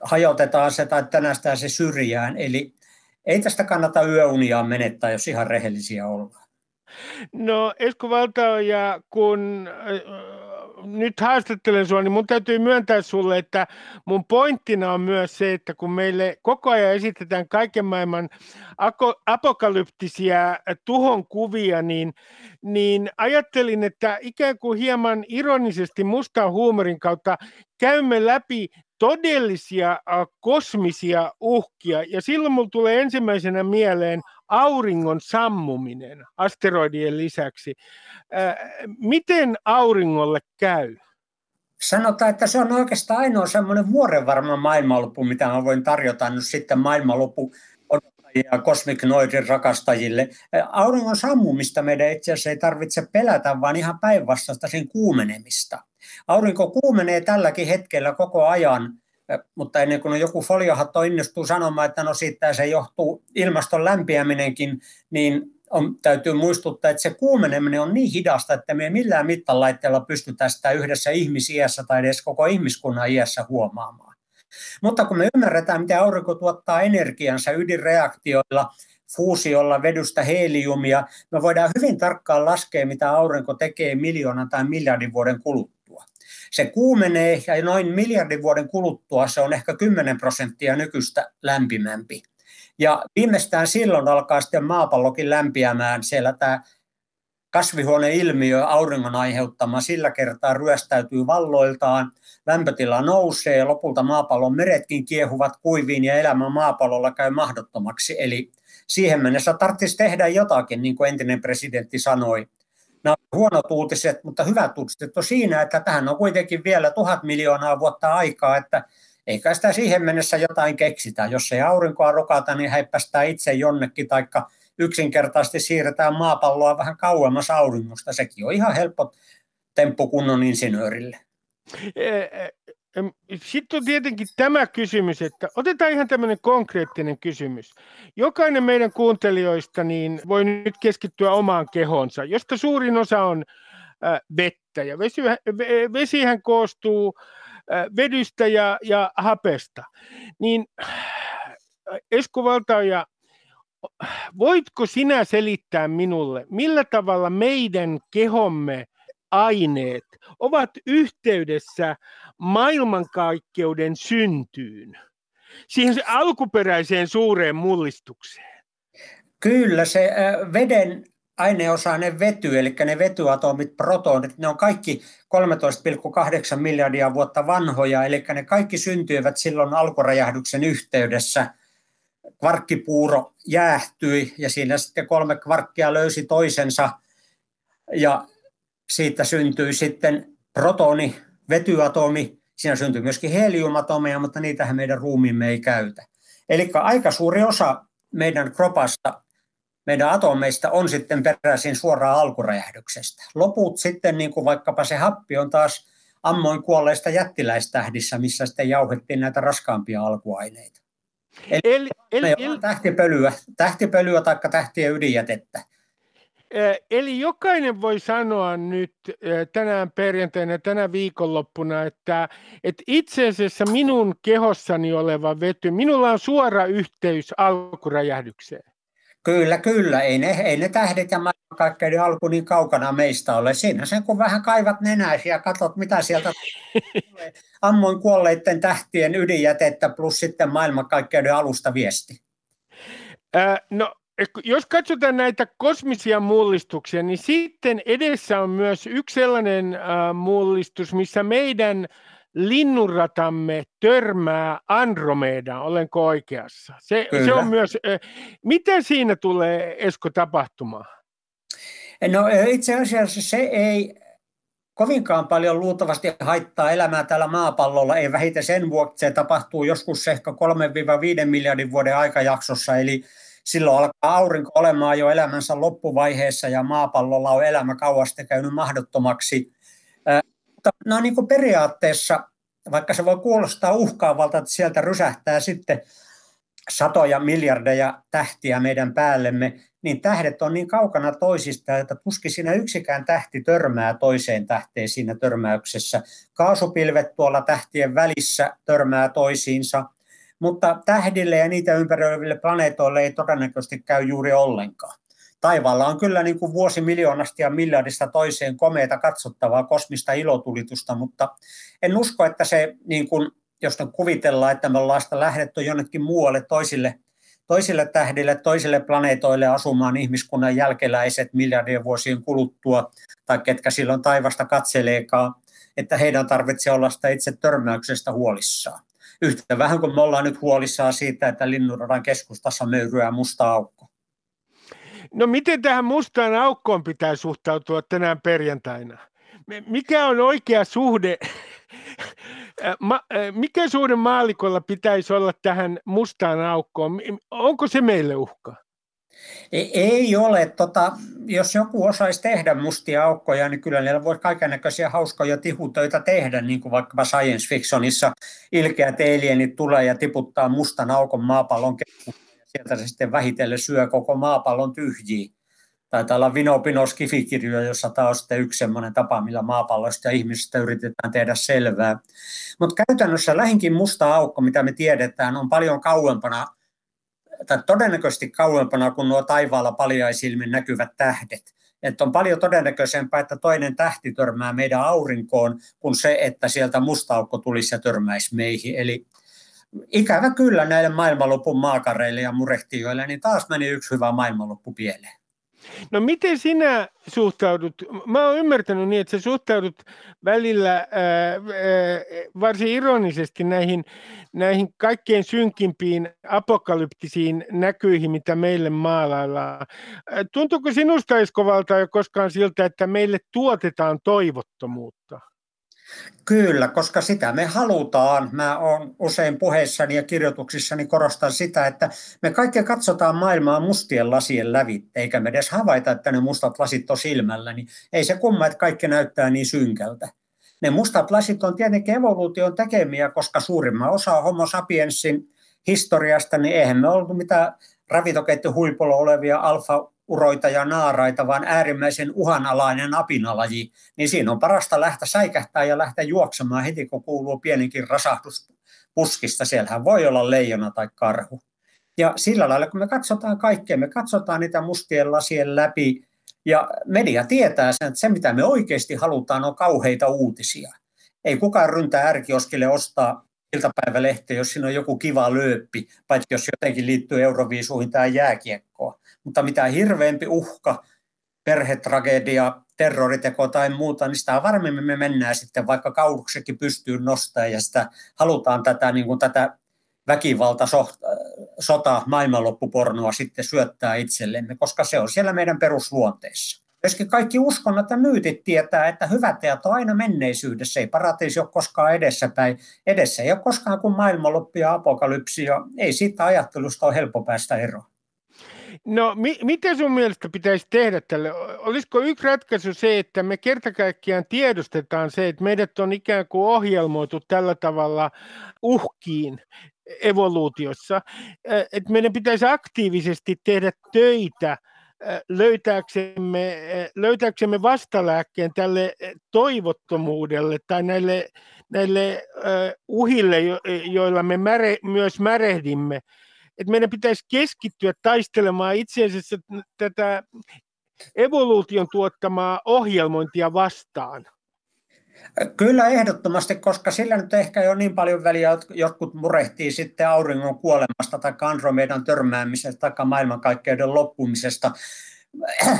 hajotetaan se tai tänästään se syrjään. Eli ei tästä kannata yöuniaan menettää, jos ihan rehellisiä ollaan. No Esko Valtaoja, kun nyt haastattelen sinua, niin mun täytyy myöntää sulle, että mun pointtina on myös se, että kun meille koko ajan esitetään kaiken maailman apokalyptisia tuhon kuvia, niin ajattelin, että ikään kuin hieman ironisesti mustan huumorin kautta käymme läpi todellisia kosmisia uhkia, ja silloin mulla tulee ensimmäisenä mieleen auringon sammuminen asteroidien lisäksi. Miten auringolle käy? Sanotaan, että se on oikeastaan ainoa semmoinen vuorenvarma maailmanloppu, mitä mä voin tarjota nyt sitten maailmanloppu odottajia Cosmic Noidin rakastajille. Auringon sammumista meidän itse asiassa ei tarvitse pelätä, vaan ihan päinvastaista sen kuumenemista. Aurinko kuumenee tälläkin hetkellä koko ajan, mutta ennen kuin joku foliohatto innostuu sanomaan, että no siitä se johtuu ilmaston lämpiäminenkin, niin täytyy muistuttaa, että se kuumeneminen on niin hidasta, että me ei millään mittalaitteella pystytään sitä yhdessä ihmisiässä tai edes koko ihmiskunnan iässä huomaamaan. Mutta kun me ymmärretään, miten aurinko tuottaa energiansa ydinreaktioilla, fuusiolla, vedystä, heliumia, me voidaan hyvin tarkkaan laskea, mitä aurinko tekee miljoonan tai miljardin vuoden kuluttua. Se kuumenee ja noin miljardin vuoden kuluttua se on ehkä 10% nykyistä lämpimämpi. Ja viimeistään silloin alkaa sitten maapallokin lämpiämään. Siellä tämä kasvihuoneilmiö auringon aiheuttama sillä kertaa ryöstäytyy valloiltaan. Lämpötila nousee ja lopulta maapallon meretkin kiehuvat kuiviin ja elämä maapallolla käy mahdottomaksi. Eli siihen mennessä tarvitsisi tehdä jotakin, niin kuin entinen presidentti sanoi. Nämä on huonot uutiset, mutta hyvät uutiset on siinä, että tähän on kuitenkin vielä 1 000 miljoonaa vuotta aikaa, että eikä sitä siihen mennessä jotain keksitä. Jos ei aurinkoa rokata, niin häippästään itse jonnekin, taikka yksinkertaisesti siirretään maapalloa vähän kauemmas auringosta. Sekin on ihan helppo temppu kunnon insinöörille. Sitten on tietenkin tämä kysymys, että otetaan ihan tämmöinen konkreettinen kysymys. Jokainen meidän kuuntelijoista niin voi nyt keskittyä omaan kehonsa, josta suurin osa on vettä. Ja vesihän koostuu vedystä ja hapesta. Niin Esko Valtaoja, voitko sinä selittää minulle, millä tavalla meidän kehomme aineet ovat yhteydessä maailmankaikkeuden syntyyn, siihen alkuperäiseen suureen mullistukseen? Kyllä, se veden aineosainen vety, eli ne vetyatomit, protonit, ne on kaikki 13,8 miljardia vuotta vanhoja, eli ne kaikki syntyivät silloin alkuräjähdyksen yhteydessä. Kvarkkipuuro jäähtyi ja siinä sitten 3 kvarkkia löysi toisensa ja siitä syntyi sitten protoni, vetyatomi, siinä syntyi myöskin heliumatomeja, mutta niitähän meidän ruumiimme ei käytä. Eli aika suuri osa meidän kropasta, meidän atomeista on sitten peräisin suoraan alkuräjähdyksestä. Loput sitten, niin kuin vaikkapa se happi, on taas ammoin kuolleista jättiläistähdissä, missä sitten jauhettiin näitä raskaampia alkuaineita. Eli tähtipölyä tai tähtien ydinjätettä. Eli jokainen voi sanoa nyt tänään perjantaina, tänä viikonloppuna, että itse asiassa minun kehossani oleva vety, minulla on suora yhteys alkuräjähdykseen. Kyllä, ei ne tähdet ja maailmankaikkeuden alku niin kaukana meistä ole. Siinä sen kun vähän kaivat nenäisiä ja katsot, mitä sieltä tulee. Ammoin kuolleiden tähtien ydinjätettä plus sitten maailmankaikkeuden alusta viesti. Jos katsotaan näitä kosmisia mullistuksia, niin sitten edessä on myös yksi sellainen mullistus, missä meidän linnunratamme törmää Andromedaan, olenko oikeassa? Se on myös, mitä siinä tulee, Esko, tapahtumaan? No itse asiassa se ei kovinkaan paljon luultavasti haittaa elämää tällä maapallolla, ei vähiten sen vuoksi, se tapahtuu joskus ehkä 3-5 miljardin vuoden aikajaksossa, eli silloin alkaa aurinko olemaan jo elämänsä loppuvaiheessa ja maapallolla on elämä kauasta käynyt mahdottomaksi. Mutta no, niin kuin periaatteessa Vaikka se voi kuulostaa uhkaavalta, että sieltä rysähtää sitten satoja miljardeja tähtiä meidän päällemme, niin tähdet on niin kaukana toisista, että tuskin siinä yksikään tähti törmää toiseen tähteen siinä törmäyksessä. Kaasupilvet tuolla tähtien välissä törmää toisiinsa, mutta tähdille ja niitä ympäröiville planeetoille ei todennäköisesti käy juuri ollenkaan. Taivaalla on kyllä niin kuin vuosimiljoonasta ja miljardista toiseen komeita katsottavaa kosmista ilotulitusta, mutta en usko, että se, niin kuin, jos nyt kuvitellaan, että me ollaan sitä lähdetty jonnekin muualle toisille tähdille, toisille planeetoille asumaan ihmiskunnan jälkeläiset miljardien vuosien kuluttua, tai ketkä silloin taivasta katseleekaan, että heidän tarvitsee olla sitä itse törmäyksestä huolissaan. Yhtä vähän kuin me ollaan nyt huolissaan siitä, että Linnunradan keskustassa möyryää musta aukko. No miten tähän mustaan aukkoon pitää suhtautua tänään perjantaina? Mikä on oikea suhde? Mikä suhde maallikolla pitäisi olla tähän mustaan aukkoon? Onko se meille uhka? Ei ole. Jos joku osaisi tehdä mustia aukkoja, niin kyllä niillä voi kaikennäköisiä hauskoja tihutöitä tehdä, niin kuin vaikkapa science fictionissa ilkeät alienit tulee ja tiputtaa mustan aukon maapallon keskustaan. Sieltä se sitten vähitellen syö koko maapallon tyhjiin. Taitaa olla Vino-Pinos-kifikirjoja, jossa tämä on sitten yksi sellainen tapa, millä maapalloista ja ihmisistä yritetään tehdä selvää. Mutta käytännössä lähinkin musta aukko, mitä me tiedetään, on paljon kauempana, tai todennäköisesti kauempana kuin nuo taivaalla paljaisilmin näkyvät tähdet. Että on paljon todennäköisempää, että toinen tähti törmää meidän aurinkoon, kuin se, että sieltä musta aukko tulisi ja törmäisi meihin. Eli ikävä kyllä näille maailmanlopun maakareille ja murehtijoille, niin taas meni yksi hyvä maailmanloppu pieleen. No miten sinä suhtaudut? Mä oon ymmärtänyt niin, että sä suhtaudut välillä varsin ironisesti näihin kaikkein synkimpiin apokalyptisiin näkyihin, mitä meille maalaillaan. Tuntuuko sinusta, Esko Valtaoja, koskaan siltä, että meille tuotetaan toivottomuutta? Kyllä, koska sitä me halutaan. Mä oon usein puheissani ja kirjoituksissani korostan sitä, että me kaikki katsotaan maailmaa mustien lasien lävitse, eikä me edes havaita, että ne mustat lasit on silmällä, niin ei se kumma, että kaikki näyttää niin synkältä. Ne mustat lasit on tietenkin evoluution tekemiä, koska suurimman osa homo sapiensin historiasta, niin eihän me ollut mitään ravintoketjuhuipulla olevia alfa-uroita ja naaraita, vaan äärimmäisen uhanalainen apinalaji, niin siinä on parasta lähteä säikähtää ja lähteä juoksemaan heti, kun kuuluu pienenkin rasahdus puskista. Siellähän voi olla leijona tai karhu. Ja sillä lailla, kun me katsotaan kaikkea, me katsotaan niitä mustien lasien läpi, ja media tietää sen, että se, mitä me oikeasti halutaan, on kauheita uutisia. Ei kukaan ryntää ärkioskille ostaa iltapäivälehti, jos siinä on joku kiva lööppi, paitsi jos jotenkin liittyy euroviisuihin tai jääkiekkoon. Mutta mitä hirveämpi uhka, perhetragedia, terroriteko tai muuta, niin sitä varmemmin me mennään sitten, vaikka kauluksekin pystyy nostamaan ja sitä halutaan tätä, niin kuin tätä väkivalta, sota, maailmanloppupornoa sitten syöttää itsellemme, koska se on siellä meidän perusluonteessa. Myöskin kaikki uskonnot ja myytit tietää, että hyvät teot on aina menneisyydessä, ei paratiisi ole koskaan edessäpäin. Edessä ei ole koskaan kuin maailmanloppu ja apokalypsi, ja ei siitä ajattelusta ole helppo päästä eroon. No mitä sun mielestä pitäisi tehdä tälle? Olisiko yksi ratkaisu se, että me kertakaikkiaan tiedostetaan se, että meidät on ikään kuin ohjelmoitu tällä tavalla uhkiin evoluutiossa, että meidän pitäisi aktiivisesti tehdä töitä, löytääksemme vastalääkkeen tälle toivottomuudelle tai näille uhille, joilla me myös märehdimme. Et meidän pitäisi keskittyä taistelemaan itse asiassa tätä evoluution tuottamaa ohjelmointia vastaan. Kyllä ehdottomasti, koska sillä nyt ehkä ei ole niin paljon väliä, jotkut murehtii sitten auringon kuolemasta tai Andromedan törmäämisestä tai maailmankaikkeuden loppumisesta,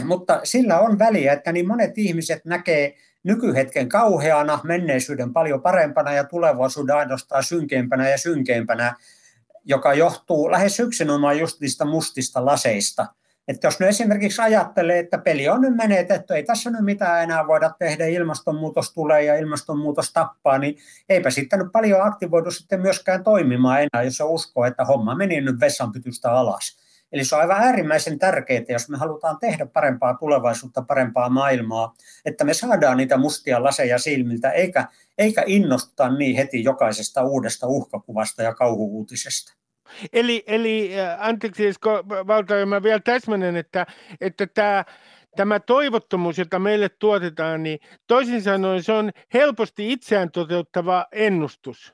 mutta sillä on väliä, että niin monet ihmiset näkee nykyhetken kauheana, menneisyyden paljon parempana ja tulevaisuuden ainoastaan synkeimpänä ja synkeimpänä, joka johtuu lähes yksinomaan just niistä mustista laseista. Että jos nyt esimerkiksi ajattelee, että peli on nyt menetetty, ei tässä nyt mitään enää voida tehdä, ilmastonmuutos tulee ja ilmastonmuutos tappaa, niin eipä sitten nyt paljon aktivoidu sitten myöskään toimimaan enää, jos se uskoo, että homma meni nyt vessanpytystä alas. Eli se on aivan äärimmäisen tärkeää, jos me halutaan tehdä parempaa tulevaisuutta, parempaa maailmaa, että me saadaan niitä mustia laseja silmiltä, eikä innostuta niin heti jokaisesta uudesta uhkakuvasta ja kauhu-uutisesta. Eli anteeksi Esko Valtaoja, mä vielä täsmänen, että tämä toivottomuus, jota meille tuotetaan, niin toisin sanoen se on helposti itseään toteuttava ennustus.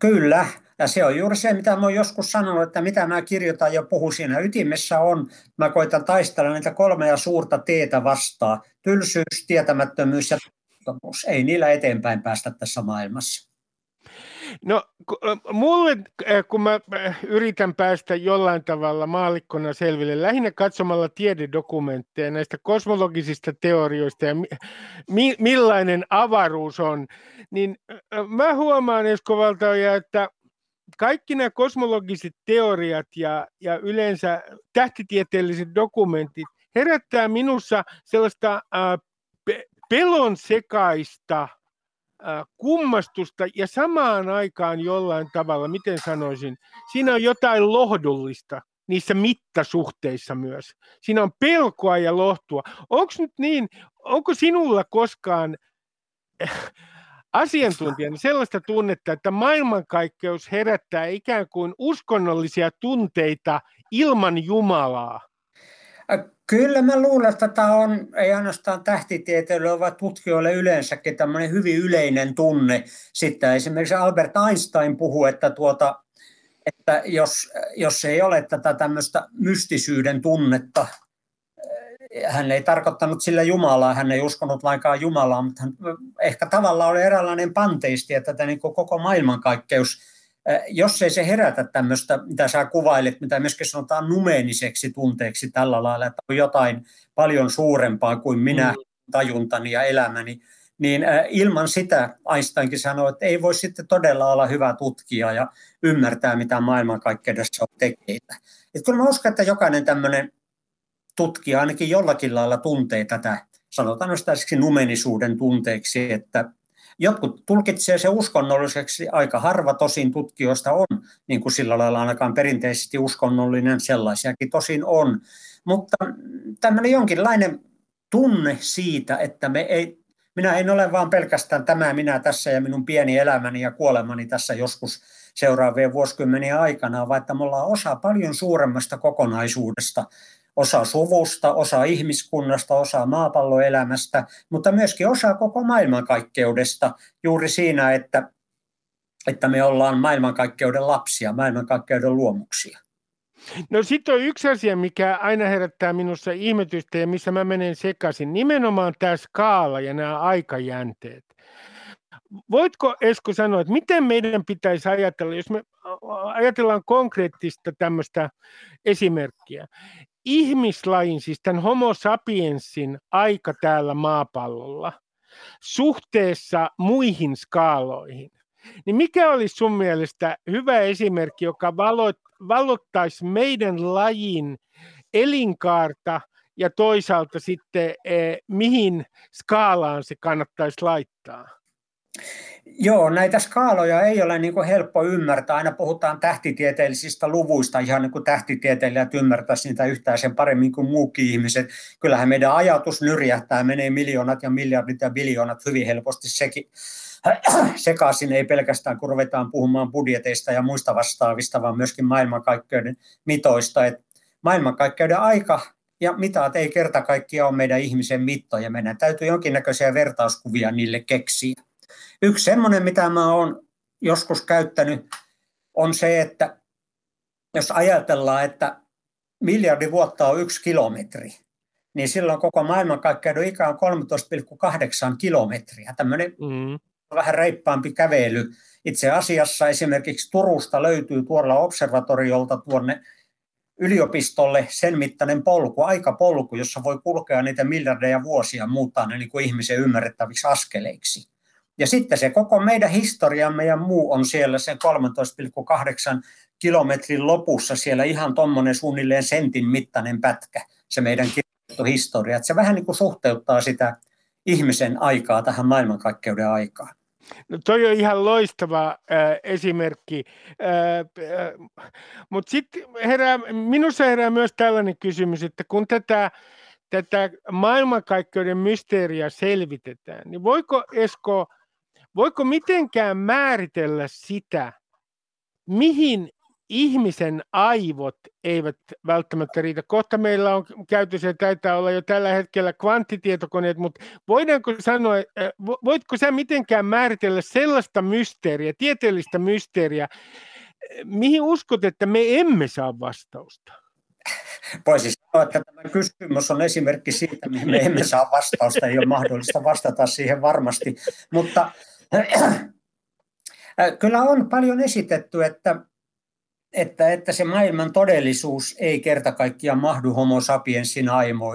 Kyllä, ja se on juuri se, mitä mä oon joskus sanonut, että mitä mä kirjoitan ja puhun siinä ytimessä on. Mä koitan taistella niitä kolmea suurta teetä vastaan. Tylsyys, tietämättömyys ja toivottomuus. Ei niillä eteenpäin päästä tässä maailmassa. No mulle, kun mä yritän päästä jollain tavalla maallikkona selville, lähinnä katsomalla tiededokumentteja näistä kosmologisista teorioista ja millainen avaruus on, niin mä huomaan, Esko Valtaoja, että kaikki nämä kosmologiset teoriat ja yleensä tähtitieteelliset dokumentit herättää minussa sellaista pelon sekaista kummastusta ja samaan aikaan jollain tavalla, miten sanoisin, siinä on jotain lohdullista niissä mittasuhteissa myös. Siinä on pelkoa ja lohtua. Onko nyt niin, onko sinulla koskaan asiantuntijana sellaista tunnetta, että maailmankaikkeus herättää ikään kuin uskonnollisia tunteita ilman Jumalaa? Kyllä mä luulen, että tämä on, ei ainoastaan tähtitieteilijöille, vaan tutkijoille yleensäkin tämmöinen hyvin yleinen tunne. Sitten esimerkiksi Albert Einstein puhuu, että jos ei ole tätä tämmöistä mystisyyden tunnetta, hän ei tarkoittanut sillä Jumalaa, hän ei uskonut lainkaan Jumalaa, mutta hän ehkä tavallaan oli eräänlainen panteisti, että tämä niin kuin koko maailmankaikkeus, jos ei se herätä tämmöistä, mitä sä kuvailet, mitä myöskin sanotaan numeeniseksi tunteeksi tällä lailla, että on jotain paljon suurempaa kuin minä, tajuntani ja elämäni, niin ilman sitä Einsteinkin sanoi, että ei voi sitten todella olla hyvä tutkija ja ymmärtää, mitä maailmankaikkeudessa on tekeillä. Et kyllä mä uskon, että jokainen tämmöinen tutkija ainakin jollakin lailla tuntee tätä, sanotaan nostaiseksi numenisuuden tunteeksi, että jotkut tulkitsee se uskonnolliseksi, aika harva tosin tutkijoista on, niin kuin sillä lailla ainakaan perinteisesti uskonnollinen, sellaisiakin tosin on. Mutta tämmöinen jonkinlainen tunne siitä, että minä en ole vaan pelkästään tämä minä tässä ja minun pieni elämäni ja kuolemani tässä joskus seuraavien vuosikymmenien aikana, vaan että me ollaan osa paljon suuremmasta kokonaisuudesta. Osa suvusta, osa ihmiskunnasta, osa maapalloelämästä, mutta myöskin osa koko maailmankaikkeudesta juuri siinä, että me ollaan maailmankaikkeuden lapsia, maailmankaikkeuden luomuksia. No sitten on yksi asia, mikä aina herättää minussa ihmetystä ja missä mä menen sekaisin, nimenomaan tämä skaala ja nämä aikajänteet. Voitko Esko sanoa, että miten meidän pitäisi ajatella, jos me ajatellaan konkreettista tämmöistä esimerkkiä, ihmislajin, siis tämän homo sapiensin aika täällä maapallolla suhteessa muihin skaaloihin, niin mikä olisi sun mielestä hyvä esimerkki, joka valottaisi meidän lajin elinkaarta ja toisaalta sitten mihin skaalaan se kannattaisi laittaa? Joo, näitä skaaloja ei ole niin kuin helppo ymmärtää. Aina puhutaan tähtitieteellisistä luvuista, ihan niin kuin tähtitieteilijät ymmärtäisivät niitä yhtään sen paremmin kuin muukin ihmiset. Kyllähän meidän ajatus nyrjähtää, menee miljoonat ja miljardit ja biljoonat hyvin helposti sekin sekaisin, ei pelkästään kun ruvetaan puhumaan budjeteista ja muista vastaavista, vaan myöskin maailmankaikkeuden mitoista. Et maailmankaikkeuden aika ja mitat ei kerta kaikkiaan ole meidän ihmisen mittoja. Meidän täytyy jonkinnäköisiä vertauskuvia niille keksiä. Yksi semmoinen, mitä mä oon joskus käyttänyt, on se, että jos ajatellaan, että 1 miljardi vuotta on 1 kilometri, niin silloin koko maailmankaikkeuden ikä on 13,8 kilometriä. Tämmöinen vähän reippaampi kävely. Itse asiassa esimerkiksi Turusta löytyy tuolla observatoriolta tuonne yliopistolle sen mittainen polku, aikapolku, jossa voi kulkea niitä miljardeja vuosia, muuttaa ne niin kuin ihmisen ymmärrettäviksi askeleiksi. Ja sitten se koko meidän historiamme ja muu on siellä sen 13,8 kilometrin lopussa siellä ihan tuommoinen suunnilleen sentin mittainen pätkä, se meidän kirjoitettu historia. Että se vähän niin kuin suhteuttaa sitä ihmisen aikaa tähän maailmankaikkeuden aikaan. No toi on ihan loistava esimerkki, mutta sitten minussa herää myös tällainen kysymys, että kun tätä maailmankaikkeuden mysteeriä selvitetään, niin voiko mitenkään määritellä sitä, mihin ihmisen aivot eivät välttämättä riitä. Kohta meillä on käytössä, taitaa olla jo tällä hetkellä kvanttitietokoneet, mutta voitko sä mitenkään määritellä sellaista mysteeriä, tieteellistä mysteeriä, mihin uskot, että me emme saa vastausta? Voisin sanoa, että tämä kysymys on esimerkki siitä, mihin me emme saa vastausta. Ei ole mahdollista vastata siihen varmasti, mutta kyllä on paljon esitetty, että se maailman todellisuus ei kerta kaikkiaan mahdu homo sapiensin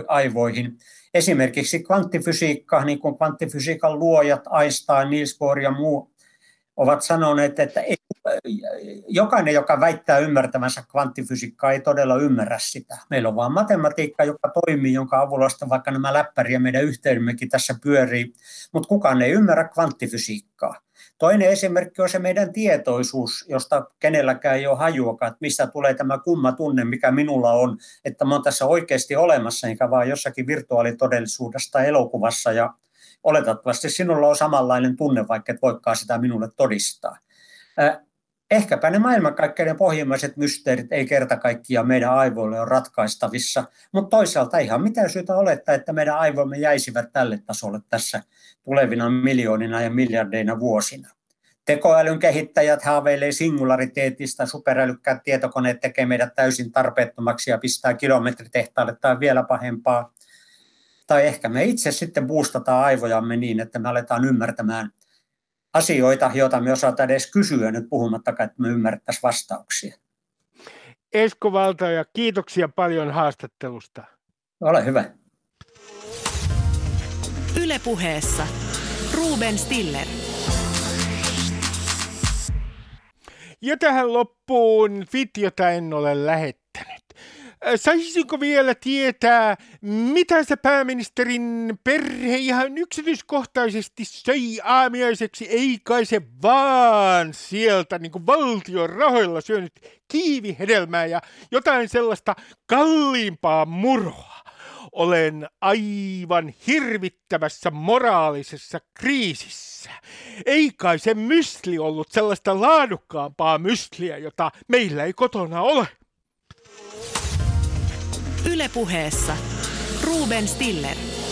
aivoihin. Esimerkiksi kvanttifysiikka, niin kuin kvanttifysiikan luojat, Einstein, Niels Bohr ja muu, ovat sanoneet, että jokainen, joka väittää ymmärtävänsä kvanttifysiikkaa, ei todella ymmärrä sitä. Meillä on vain matematiikka, joka toimii, jonka avulla vaikka nämä läppäri ja meidän yhteydemmekin tässä pyörii, mutta kukaan ei ymmärrä kvanttifysiikkaa. Toinen esimerkki on se meidän tietoisuus, josta kenelläkään ei ole hajuakaan, että mistä tulee tämä kumma tunne, mikä minulla on, että mä oon tässä oikeasti olemassa, eikä vaan jossakin virtuaalitodellisuudesta elokuvassa, ja oletettavasti sinulla on samanlainen tunne, vaikka et voikaan sitä minulle todistaa. Ehkäpä ne maailmankaikkeuden pohjimmaiset mysteerit ei kerta kaikkiaan meidän aivoille ole ratkaistavissa, mutta toisaalta ihan mitään syytä olettaa, että meidän aivomme jäisivät tälle tasolle tässä tulevina miljoonina ja miljardeina vuosina. Tekoälyn kehittäjät haaveilee singulariteetista, superälykkäät tietokoneet tekee meidät täysin tarpeettomaksi ja pistää kilometritehtaalle tai vielä pahempaa. Tai ehkä me itse sitten boostataan aivojamme niin, että me aletaan ymmärtämään asioita, joita me osataan edes kysyä nyt puhumattakaan, että me ymmärrettäisiin vastauksia. Esko Valtaoja, kiitoksia paljon haastattelusta. Ole hyvä. Yle Puheessa Ruben Stiller. Ja tähän loppuun fit, jota en ole lähettänyt. Saisinko vielä tietää, mitä se pääministerin perhe ihan yksityiskohtaisesti söi aamiaiseksi, ei kai se vaan sieltä niin kuin valtion rahoilla syönyt kiivihedelmää ja jotain sellaista kalliimpaa muroa. Olen aivan hirvittävässä moraalisessa kriisissä. Ei kai se mysli ollut sellaista laadukkaampaa mysliä, jota meillä ei kotona ole. Yle Puheessa Ruben Stiller.